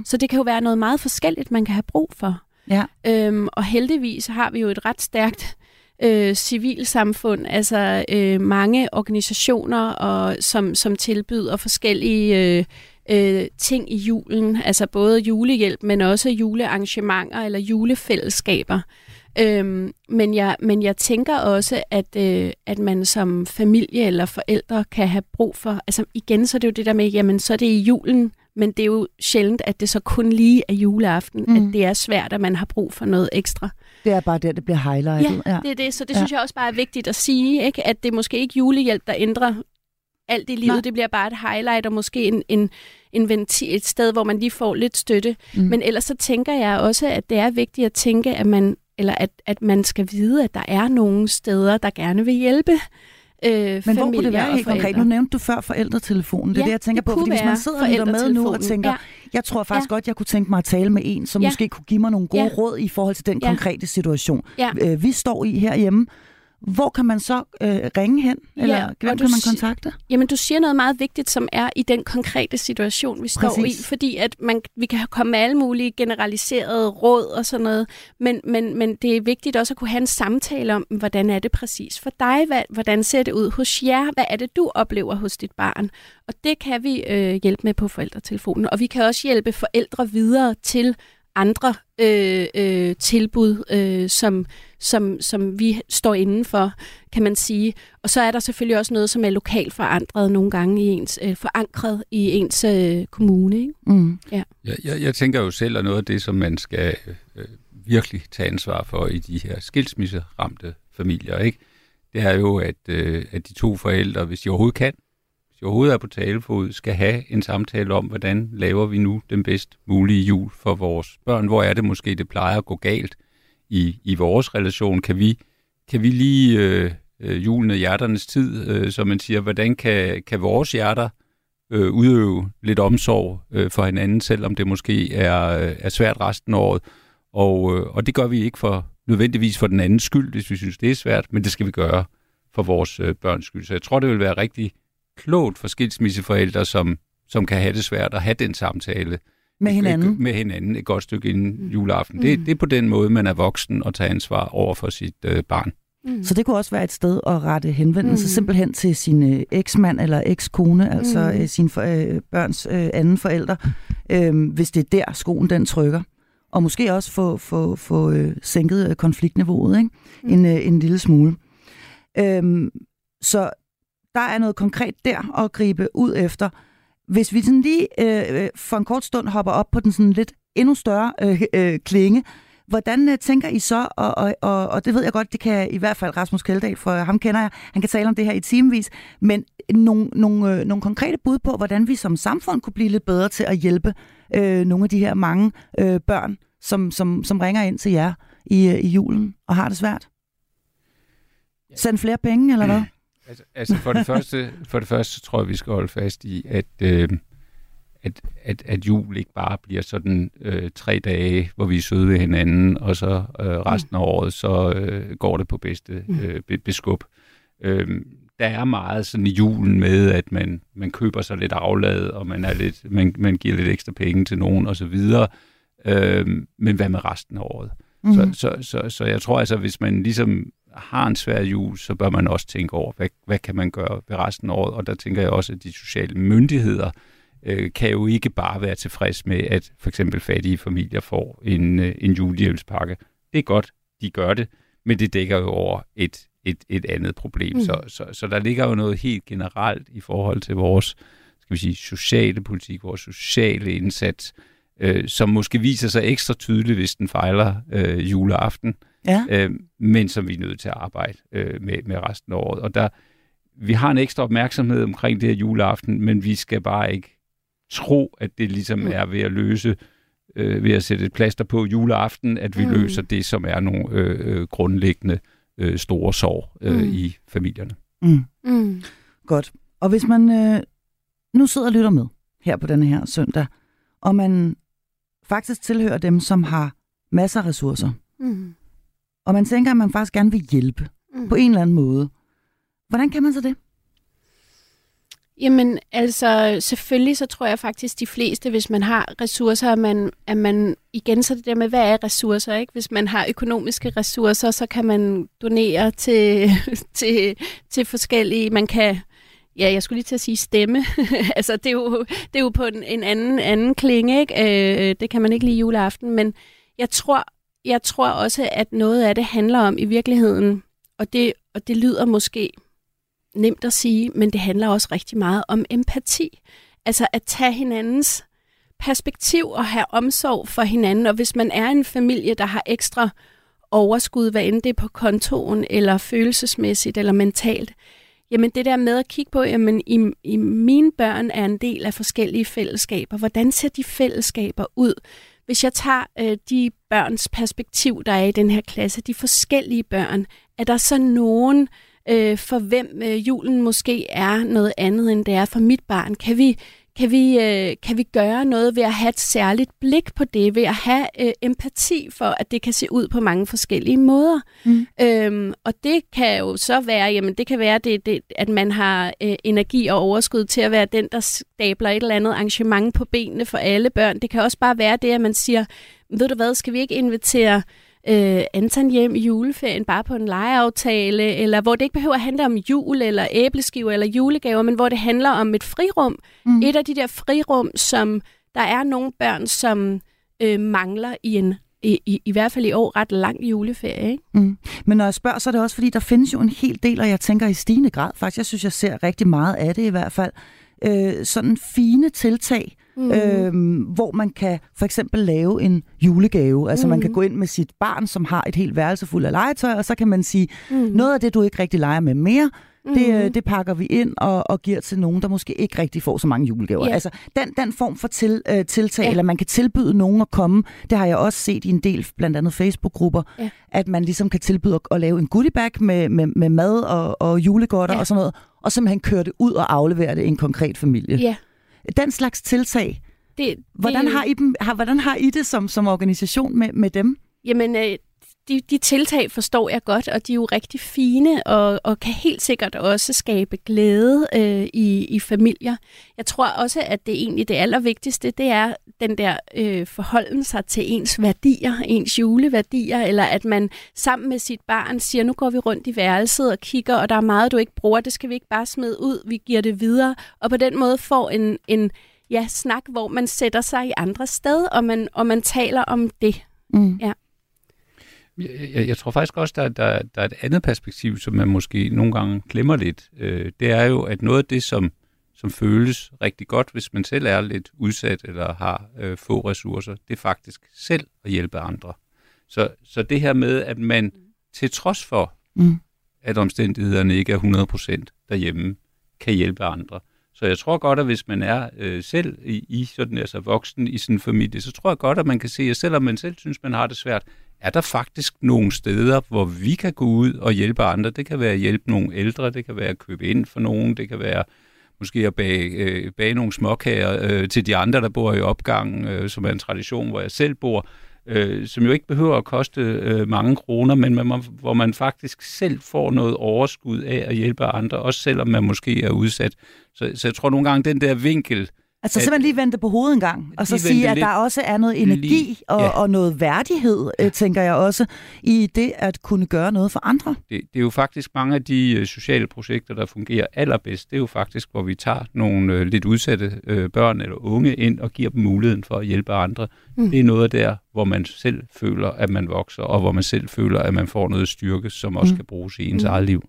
Så det kan jo være noget meget forskelligt, man kan have brug for. Ja. Og heldigvis har vi jo et ret stærkt civilsamfund, altså mange organisationer, og som tilbyder forskellige ting i julen, altså både julehjælp, men også julearrangementer eller julefællesskaber. Men jeg tænker også, at man som familie eller forældre kan have brug for, altså igen, så er det jo det der med, jamen så er det i julen, men det er jo sjældent, at det så kun lige er juleaften, at det er svært, at man har brug for noget ekstra. Det er bare der, det bliver highlightet. Ja, det er det, så det synes jeg også bare er vigtigt at sige, ikke? At det er måske ikke julehjælp, der ændrer alt i livet. Nej. Det bliver bare et highlight og måske en ventil, et sted, hvor man lige får lidt støtte. Men ellers så tænker jeg også, at det er vigtigt at tænke, at man, eller at man skal vide, at der er nogle steder, der gerne vil hjælpe. Men hvor kunne det være helt konkret? Nu nævnte du før forældretelefonen. Det er det, jeg tænker på, fordi hvis man sidder og lytter med nu og tænker, jeg tror faktisk godt, jeg kunne tænke mig at tale med en, som måske kunne give mig nogle gode råd i forhold til den konkrete situation, vi står i herhjemme. Hvor kan man så ringe hen? Eller hvem kan man kontakte? Jamen, du siger noget meget vigtigt, som er i den konkrete situation, vi står i. Fordi at vi kan komme med alle mulige generaliserede råd og sådan noget. Men det er vigtigt også at kunne have en samtale om, hvordan er det præcis for dig? Hvordan ser det ud hos jer? Hvad er det, du oplever hos dit barn? Og det kan vi hjælpe med på forældretelefonen. Og vi kan også hjælpe forældre videre til andre tilbud, som vi står indenfor, kan man sige. Og så er der selvfølgelig også noget, som er lokalt forankret nogle gange i ens, kommune. Ikke? Ja. Jeg tænker jo selv, at noget af det, som man skal virkelig tage ansvar for i de her skilsmisseramte familier, ikke? Det er jo, at de to forældre, hvis de overhovedet kan, hvis de overhovedet er på talefod, skal have en samtale om, hvordan laver vi nu den bedst mulige jul for vores børn? Hvor er det måske, det plejer at gå galt i vores relation? Kan vi lige julen af hjerternes tid, så man siger, hvordan kan vores hjerter udøve lidt omsorg for hinanden, selvom det måske er svært resten af året? Og det gør vi ikke nødvendigvis for den andens skyld, hvis vi synes, det er svært, men det skal vi gøre for vores børns skyld. Så jeg tror, det vil være rigtig klogt for skilsmisseforældre, som kan have det svært at have den samtale med hinanden et godt stykke inden juleaften. Det er på den måde, man er voksen og tager ansvar over for sit barn. Så det kunne også være et sted at rette henvendelse simpelthen til sin eksmand eller ekskone, altså sin børns anden forældre, hvis det er der, skoen den trykker. Og måske også få sænket konfliktniveauet, ikke? En lille smule. Så der er noget konkret der at gribe ud efter. Hvis vi sådan lige for en kort stund hopper op på den sådan lidt endnu større klinge, hvordan tænker I så, og det ved jeg godt, det kan i hvert fald Rasmus Kjeldahl, for ham kender jeg, han kan tale om det her i timevis, men nogle konkrete bud på, hvordan vi som samfund kunne blive lidt bedre til at hjælpe nogle af de her mange børn, som ringer ind til jer i julen og har det svært? Send flere penge, eller hvad? Altså for det første tror jeg, vi skal holde fast i, at jul ikke bare bliver sådan 3 dage, hvor vi er søde ved hinanden, og så resten af året, så går det på bedste beskub. Der er meget sådan i julen med, at man køber sig lidt aflad, og man giver lidt ekstra penge til nogen osv. Men hvad med resten af året? Så jeg tror altså, hvis man ligesom har en svær jul, så bør man også tænke over, hvad kan man gøre ved resten af året? Og der tænker jeg også, at de sociale myndigheder kan jo ikke bare være tilfreds med, at for eksempel fattige familier får en julehjælpspakke. Det er godt, de gør det, men det dækker jo over et andet problem. Mm. Så der ligger jo noget helt generelt i forhold til vores, skal vi sige, sociale politik, vores sociale indsats, som måske viser sig ekstra tydeligt, hvis den fejler juleaften, ja. Men som vi er nødt til at arbejde med resten af året. Og vi har en ekstra opmærksomhed omkring det her juleaften, men vi skal bare ikke tro, at det ligesom er ved at løse, ved at sætte et plaster på juleaften, at vi løser det, som er nogle grundlæggende store sorg i familierne. Mm. Mm. Godt. Og hvis man nu sidder og lytter med her på denne her søndag, og man faktisk tilhører dem, som har masser af ressourcer, og man tænker, at man faktisk gerne vil hjælpe på en eller anden måde, hvordan kan man så det? Jamen, altså selvfølgelig så tror jeg faktisk de fleste, hvis man har ressourcer, at man igen så det der med, hvad er ressourcer, ikke? Hvis man har økonomiske ressourcer, så kan man donere til forskellige, man kan, ja, jeg skulle lige til at sige stemme, altså det er jo på en anden klinge, ikke? Det kan man ikke lige juleaften, men jeg tror også, at noget af det handler om i virkeligheden, og det lyder måske nemt at sige, men det handler også rigtig meget om empati. Altså at tage hinandens perspektiv og have omsorg for hinanden. Og hvis man er en familie, der har ekstra overskud, hvad end det er på kontoen, eller følelsesmæssigt, eller mentalt, jamen det der med at kigge på, jamen i mine børn er en del af forskellige fællesskaber. Hvordan ser de fællesskaber ud? Hvis jeg tager de børns perspektiv, der er i den her klasse, de forskellige børn, er der så nogen, for hvem julen måske er noget andet, end det er for mit barn? Kan vi gøre noget ved at have et særligt blik på det, ved at have empati for, at det kan se ud på mange forskellige måder? Og det kan jo så være, jamen det kan være, det, at man har energi og overskud til at være den, der stabler et eller andet arrangement på benene for alle børn. Det kan også bare være det, at man siger, ved du hvad, skal vi ikke invitere Anton hjem i juleferien bare på en legeaftale, eller hvor det ikke behøver at handle om jul eller æbleskiver eller julegaver, men hvor det handler om et frirum. Et af de der frirum, som der er nogle børn, som mangler i hvert fald i år ret lang juleferie. Ikke? Men når jeg spørger, så er det også fordi, der findes jo en hel del, og jeg tænker i stigende grad faktisk, jeg synes, jeg ser rigtig meget af det i hvert fald, sådan fine tiltag, hvor man kan for eksempel lave en julegave. Altså man kan gå ind med sit barn, som har et helt værelse fuld af legetøj, og så kan man sige, noget af det, du ikke rigtig leger med mere, det pakker vi ind og giver til nogen, der måske ikke rigtig får så mange julegaver. Yeah. Altså den form for tiltag, eller man kan tilbyde nogen at komme, det har jeg også set i en del, blandt andet Facebook-grupper, at man ligesom kan tilbyde at lave en goodiebag med mad og julegodter og sådan noget, og simpelthen køre det ud og aflevere det i en konkret familie. Yeah. Den slags tiltag, hvordan har I det som organisation med dem? Jamen, de tiltag forstår jeg godt, og de er jo rigtig fine, og kan helt sikkert også skabe glæde i familier. Jeg tror også, at det egentlig det allervigtigste, det er den der forholden sig til ens værdier, ens juleværdier, eller at man sammen med sit barn siger, nu går vi rundt i værelset og kigger, og der er meget, du ikke bruger, det skal vi ikke bare smide ud, vi giver det videre, og på den måde får en snak, hvor man sætter sig i andre sted, og man taler om det. Ja. Jeg tror faktisk også, der er et andet perspektiv, som man måske nogle gange glemmer lidt. Det er jo, at noget af det, som føles rigtig godt, hvis man selv er lidt udsat eller har få ressourcer, det er faktisk selv at hjælpe andre. Så det her med, at man til trods for, at omstændighederne ikke er 100% derhjemme, kan hjælpe andre. Så jeg tror godt, at hvis man er selv i sådan, altså voksen i sin familie, så tror jeg godt, at man kan se, at selvom man selv synes, man har det svært, er der faktisk nogle steder, hvor vi kan gå ud og hjælpe andre. Det kan være at hjælpe nogle ældre, det kan være at købe ind for nogen, det kan være måske at bage nogle småkager til de andre, der bor i opgangen, som er en tradition, hvor jeg selv bor, som jo ikke behøver at koste mange kroner, men hvor man faktisk selv får noget overskud af at hjælpe andre, også selvom man måske er udsat. Så jeg tror nogle gange, den der vinkel Altså simpelthen lige vente på hovedet en gang, og så sige, at der også er noget energi og, og noget værdighed, tænker jeg også, i det at kunne gøre noget for andre. Det er jo faktisk mange af de sociale projekter, der fungerer allerbedst. Det er jo faktisk, hvor vi tager nogle lidt udsatte børn eller unge ind og giver dem muligheden for at hjælpe andre. Mm. Det er noget der, hvor man selv føler, at man vokser, og hvor man selv føler, at man får noget styrke, som også kan bruges i ens eget liv.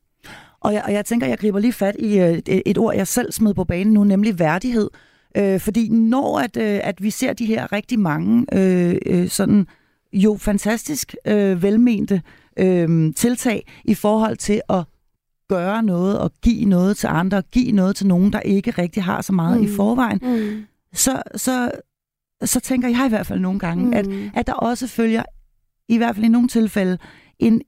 Og jeg tænker, jeg griber lige fat i et ord, jeg selv smed på banen nu, nemlig værdighed. Fordi når at vi ser de her rigtig mange sådan jo fantastisk velmente tiltag i forhold til at gøre noget og give noget til andre og give noget til nogen, der ikke rigtig har så meget i forvejen, så tænker jeg i hvert fald nogle gange, at der også følger, i hvert fald i nogle tilfælde,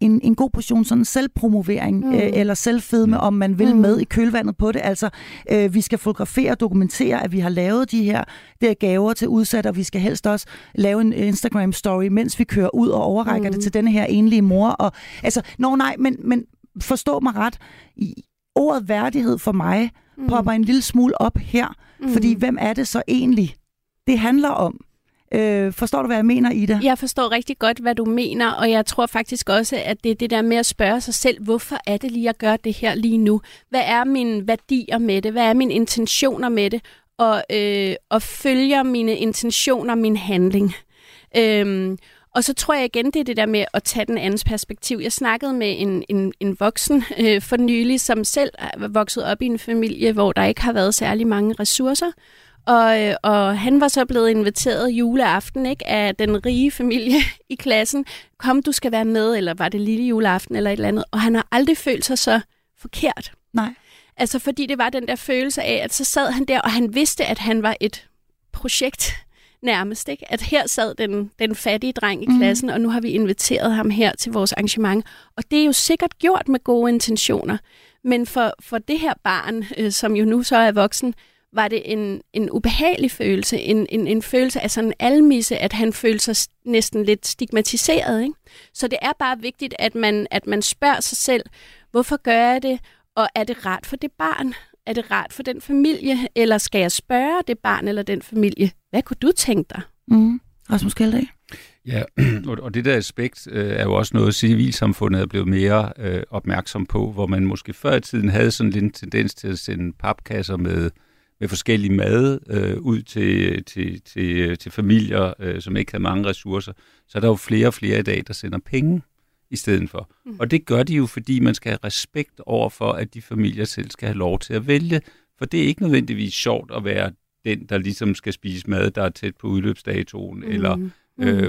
en god portion sådan selvpromovering eller selvfedme, om man vil, med i kølvandet på det. Altså, vi skal fotografere og dokumentere, at vi har lavet de her gaver til udsatte, og vi skal helst også lave en Instagram-story, mens vi kører ud og overrækker det til denne her enlige mor. Og, altså, men forstå mig ret. Ordet værdighed for mig popper en lille smule op her, fordi hvem er det så egentlig, det handler om? Forstår du, hvad jeg mener, Ida? Jeg forstår rigtig godt, hvad du mener, og jeg tror faktisk også, at det er det der med at spørge sig selv, hvorfor er det lige, at gøre det her lige nu? Hvad er mine værdier med det? Hvad er mine intentioner med det? Og følger mine intentioner min handling? Og så tror jeg igen, det er det der med at tage den andens perspektiv. Jeg snakkede med en voksen for nylig, som selv er vokset op i en familie, hvor der ikke har været særlig mange ressourcer. Og han var så blevet inviteret juleaften, ikke, af den rige familie i klassen. Kom, du skal være med, eller var det lille juleaften, eller et eller andet. Og han har aldrig følt sig så forkert. Nej. Altså, fordi det var den der følelse af, at så sad han der, og han vidste, at han var et projekt nærmest, ikke? At her sad den fattige dreng i klassen, og nu har vi inviteret ham her til vores arrangement. Og det er jo sikkert gjort med gode intentioner. Men for det her barn, som jo nu så er voksen, var det en ubehagelig følelse, en følelse af sådan en almisse, at han følte sig næsten lidt stigmatiseret, ikke? Så det er bare vigtigt, at man spørger sig selv, hvorfor gør jeg det, og er det rart for det barn? Er det rart for den familie? Eller skal jeg spørge det barn eller den familie, hvad kunne du tænke dig? Rasmus Kjeldahl. Ja, og det der aspekt er jo også noget, civilsamfundet er blevet mere opmærksom på, hvor man måske før i tiden havde sådan lidt en tendens til at sende papkasser med forskellig mad ud til familier, som ikke har mange ressourcer, så er der jo flere og flere i dag, der sender penge i stedet for. Og det gør de jo, fordi man skal have respekt over for, at de familier selv skal have lov til at vælge. For det er ikke nødvendigvis sjovt at være den, der ligesom skal spise mad, der er tæt på udløbsdatoen, eller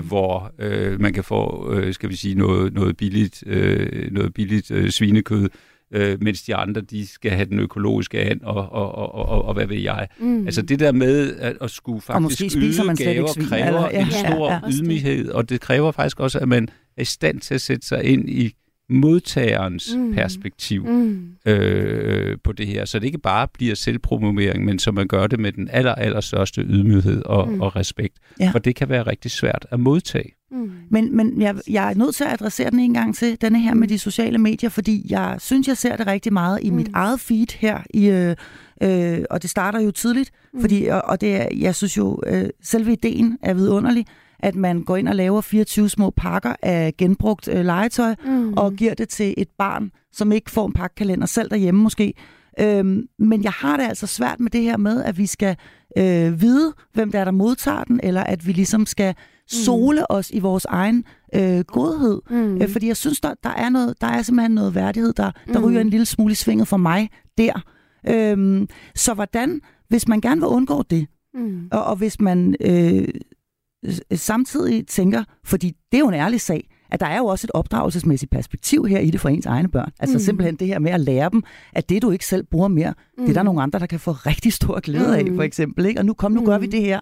hvor man kan få, skal vi sige, noget billigt svinekød, mens de andre, de skal have den økologiske an, og hvad ved jeg. Altså det der med at skulle faktisk yde gaver, kræver en stor ydmyghed, og det kræver faktisk også, at man er i stand til at sætte sig ind i modtagerens perspektiv på det her. Så det ikke bare bliver selvpromovering, men så man gør det med den allerstørste ydmyghed og respekt. Ja. For det kan være rigtig svært at modtage. Men jeg er nødt til at adressere den en gang til, denne her med de sociale medier, fordi jeg synes, jeg ser det rigtig meget i mit eget feed her, og det starter jo tidligt, fordi, jeg synes jo, selve ideen er vidunderlig, at man går ind og laver 24 små pakker af genbrugt legetøj, og giver det til et barn, som ikke får en pakkalender selv derhjemme måske. Men jeg har det altså svært med det her med, at vi skal vide, hvem der modtager den, eller at vi ligesom skal sole os i vores egen godhed. Fordi jeg synes, der er simpelthen noget værdighed, der ryger en lille smule i svinget for mig der. Så hvordan, hvis man gerne vil undgå det, og hvis man samtidig tænker, fordi det er jo en ærlig sag, at der er jo også et opdragelsesmæssigt perspektiv her i det for ens egne børn. Altså simpelthen det her med at lære dem, at det du ikke selv bruger mere, det er der nogle andre, der kan få rigtig stor glæde af, for eksempel. Ikke? Og nu gør vi det her.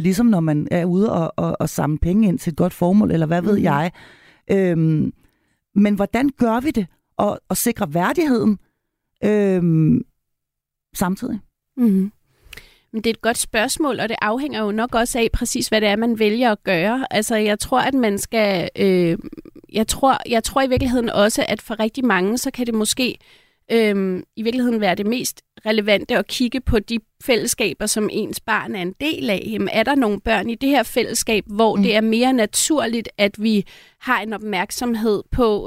Ligesom når man er ude og samle penge ind til et godt formål, eller hvad ved jeg. Men hvordan gør vi det? Og sikre værdigheden samtidig? Men det er et godt spørgsmål, og det afhænger jo nok også af præcis, hvad det er, man vælger at gøre. Altså, jeg tror, at man skal... jeg tror i virkeligheden også, at for rigtig mange, så kan det måske i virkeligheden være det mest relevante at kigge på de fællesskaber, som ens barn er en del af. Jamen, er der nogle børn i det her fællesskab, hvor det er mere naturligt, at vi har en opmærksomhed på,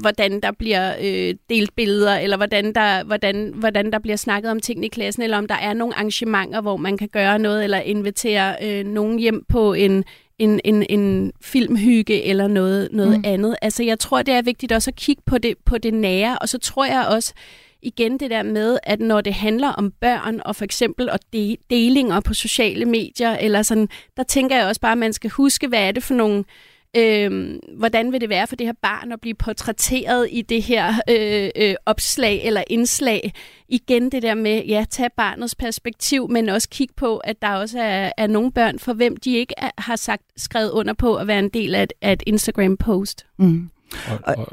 hvordan der bliver delt billeder, eller hvordan der bliver snakket om ting i klassen, eller om der er nogle arrangementer, hvor man kan gøre noget, eller invitere nogen hjem på en filmhygge eller noget andet. Altså, jeg tror, det er vigtigt også at kigge på det nære, og så tror jeg også igen det der med, at når det handler om børn og for eksempel og delinger på sociale medier eller sådan, der tænker jeg også bare, at man skal huske, hvad er det for nogle hvordan vil det være for det her barn at blive portrætteret i det her opslag eller indslag? Igen det der med, ja, tage barnets perspektiv, men også kigge på, at der også er nogle børn, for hvem de ikke har skrevet under på at være en del af et Instagram-post. Mm.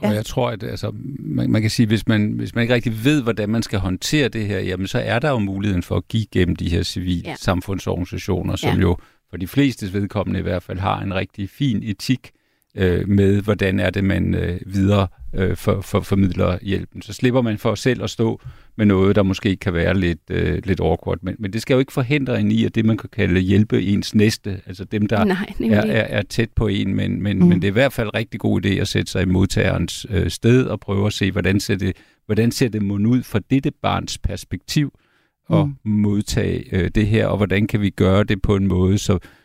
Og jeg tror, at altså, man kan sige, hvis man ikke rigtig ved, hvordan man skal håndtere det her, jamen så er der jo muligheden for at give gennem de her civilsamfundsorganisationer, som jo for de flestes vedkommende i hvert fald har en rigtig fin etik med, hvordan er det, man videre formidler hjælpen. Så slipper man for selv at stå med noget, der måske kan være lidt awkward. Men det skal jo ikke forhindre en i, at det, man kan kalde hjælpe ens næste, altså dem, der er tæt på en, men det er i hvert fald en rigtig god idé at sætte sig i modtagerens sted og prøve at se, hvordan ser det ud fra dette barns perspektiv, og modtage det her, og hvordan kan vi gøre det på en måde,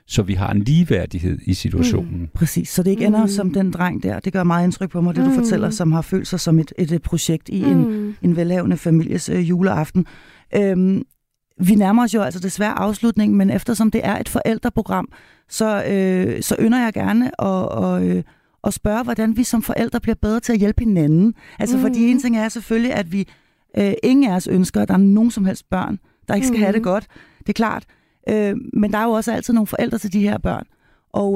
så vi har en ligeværdighed i situationen. Præcis, så det ikke ender som den dreng der. Det gør meget indtryk på mig, det du fortæller, som har følt sig som et projekt i en velhavende families juleaften. Vi nærmer os jo altså desværre afslutningen, men eftersom det er et forældreprogram, så ynder jeg gerne at spørge, hvordan vi som forældre bliver bedre til at hjælpe hinanden. Altså fordi en ting er selvfølgelig, at vi ingen af os ønsker, at der er nogen som helst børn, der ikke skal have det godt. Det er klart. Men der er jo også altid nogle forældre til de her børn. Og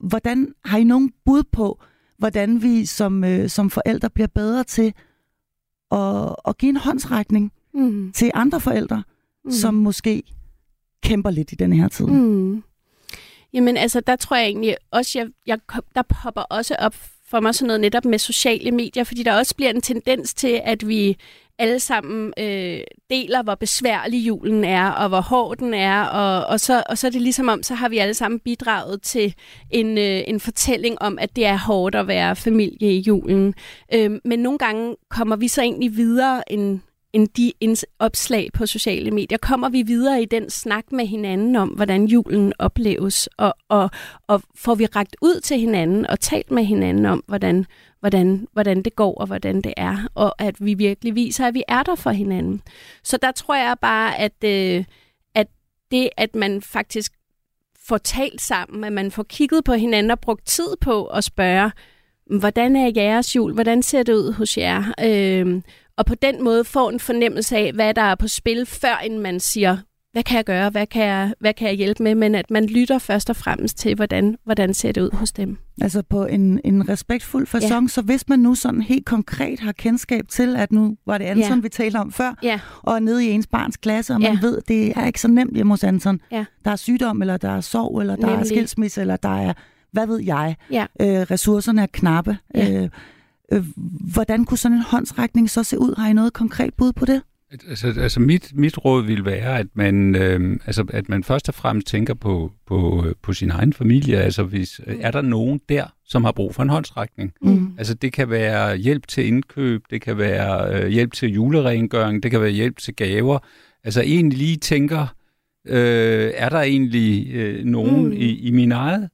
hvordan har I nogen bud på, hvordan vi som forældre bliver bedre til at give en håndsrækning til andre forældre, som måske kæmper lidt i denne her tid? Jamen altså, der tror jeg egentlig også, der popper også op for mig sådan noget netop med sociale medier, fordi der også bliver en tendens til, at vi alle sammen deler, hvor besværlig julen er, og hvor hård den er, og så er det ligesom om, så har vi alle sammen bidraget til en fortælling om, at det er hårdt at være familie i julen. Men nogle gange kommer vi så egentlig videre end de opslag på sociale medier. Kommer vi videre i den snak med hinanden om, hvordan julen opleves, og får vi rakt ud til hinanden og talt med hinanden om, hvordan det går og hvordan det er, og at vi virkelig viser, at vi er der for hinanden. Så der tror jeg bare, at det, at man faktisk får talt sammen, at man får kigget på hinanden og brugt tid på at spørge, hvordan er jeres jul? Hvordan ser det ud hos jer? Og på den måde får en fornemmelse af, hvad der er på spil, før inden man siger, hvad kan jeg gøre, hvad kan jeg hjælpe med, men at man lytter først og fremmest til, hvordan ser det ud hos dem. Altså på en respektfuld facon, så hvis man nu sådan helt konkret har kendskab til, at nu var det Anton, vi talte om før, og nede i ens barns klasse, og man ved, det er ikke så nemt hjemme hos Anton. Ja. Der er sygdom, eller der er sorg, eller der er skilsmisse, eller der er, hvad ved jeg, ressourcerne er knappe. Ja. Hvordan kunne sådan en håndsrækning så se ud? Har I noget konkret bud på det? Altså mit råd vil være, at man først og fremmest tænker på sin egen familie. Altså hvis er der nogen der, som har brug for en håndsrækning? Altså det kan være hjælp til indkøb, det kan være hjælp til julerengøring, det kan være hjælp til gaver. Altså egentlig lige tænker, er der egentlig nogen i min eget?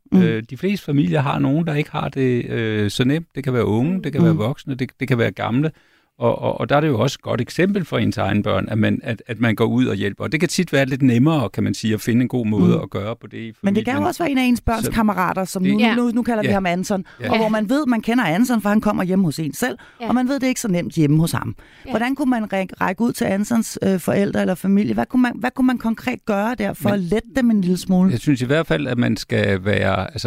De fleste familier har nogen, der ikke har det så nemt. Det kan være unge, det kan være voksne, det kan være gamle. Og der er det jo også et godt eksempel for ens egne børn, at man går ud og hjælper. Og det kan tit være lidt nemmere, kan man sige, at finde en god måde at gøre på det. Men det kan jo også være en af ens børns kammerater, som det, nu kalder vi ham Anton. Ja. Og hvor man ved, man kender Anton, for han kommer hjemme hos en selv, og man ved, det er ikke så nemt hjemme hos ham. Ja. Hvordan kunne man række ud til Antons forældre eller familie? Hvad kunne man konkret gøre der for at lette dem en lille smule? Jeg synes i hvert fald, at man skal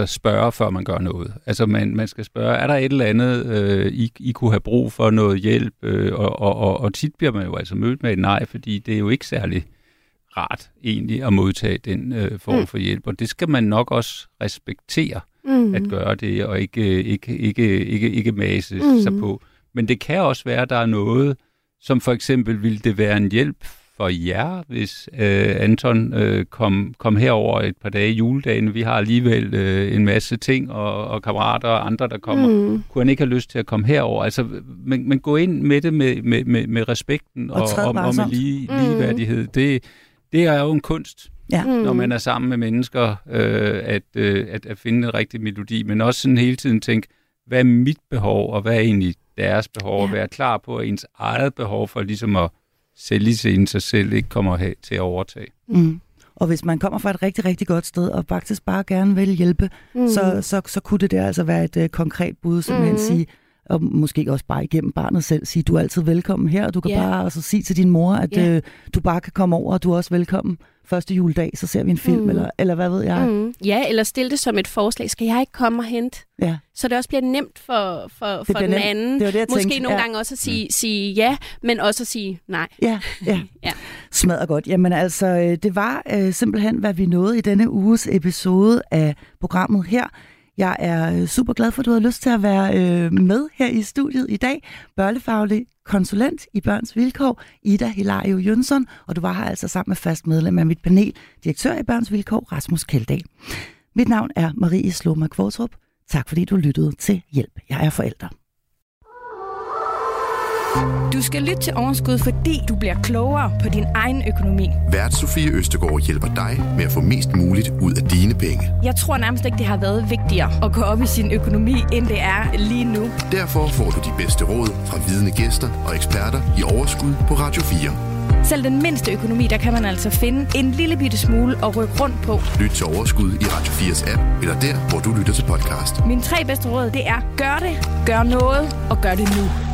spørge, før man gør noget. Altså man skal spørge, er der et eller andet, I kunne have brug for noget hjælp? Og tit bliver man jo altså mødt med et nej, fordi det er jo ikke særlig rart egentlig at modtage den form for hjælp, og det skal man nok også respektere at gøre det, og ikke mase sig på. Men det kan også være, at der er noget, som for eksempel ville det være en hjælp for jer, hvis Anton kom herover et par dage i juledagen. Vi har alligevel en masse ting og kammerater og andre, der kommer. Kunne han ikke have lyst til at komme herover? Altså, men gå ind med det med respekten og med ligeværdighed. Det er jo en kunst, når man er sammen med mennesker, at finde en rigtig melodi, men også sådan hele tiden tænke, hvad er mit behov, og hvad er egentlig deres behov, og være klar på, at ens eget behov for ligesom at sælge sig selv ikke kommer til at overtage. Mm. Og hvis man kommer fra et rigtig, rigtig godt sted, og faktisk bare gerne vil hjælpe, så kunne det der altså være et konkret bud, som man siger, og måske også bare igennem barnet selv sige, du er altid velkommen her, og du kan bare altså sige til din mor, at du bare kan komme over, og du er også velkommen første juledag, så ser vi en film, eller hvad ved jeg. Ja, eller stille det som et forslag, skal jeg ikke komme og hente? Ja. Så det også bliver nemt for den anden. Det var det, jeg måske tænkte. Nogle gange også at sige ja, men også at sige nej. Ja. Ja. Smadret godt. Jamen altså, det var simpelthen, hvad vi nåede i denne uges episode af programmet her. Jeg er super glad for, at du har lyst til at være med her i studiet i dag. Børnefaglig konsulent i Børns Vilkår, Ida Hilario Jønsson, og du var her altså sammen med fast medlem af mit panel, direktør i Børns Vilkår, Rasmus Kjeldahl. Mit navn er Marie Sloma Kvortrup. Tak fordi du lyttede til Hjælp. Jeg er forælder. Du skal lytte til Overskud, fordi du bliver klogere på din egen økonomi. Vært Sofie Østergaard hjælper dig med at få mest muligt ud af dine penge. Jeg tror nærmest ikke, det har været vigtigere at gå op i sin økonomi, end det er lige nu. Derfor får du de bedste råd fra vidende gæster og eksperter i Overskud på Radio 4. Selv den mindste økonomi, der kan man altså finde en lille bitte smule at rykke rundt på. Lyt til Overskud i Radio 4's app, eller der, hvor du lytter til podcast. Mine 3 bedste råd, det er gør det, gør noget og gør det nu.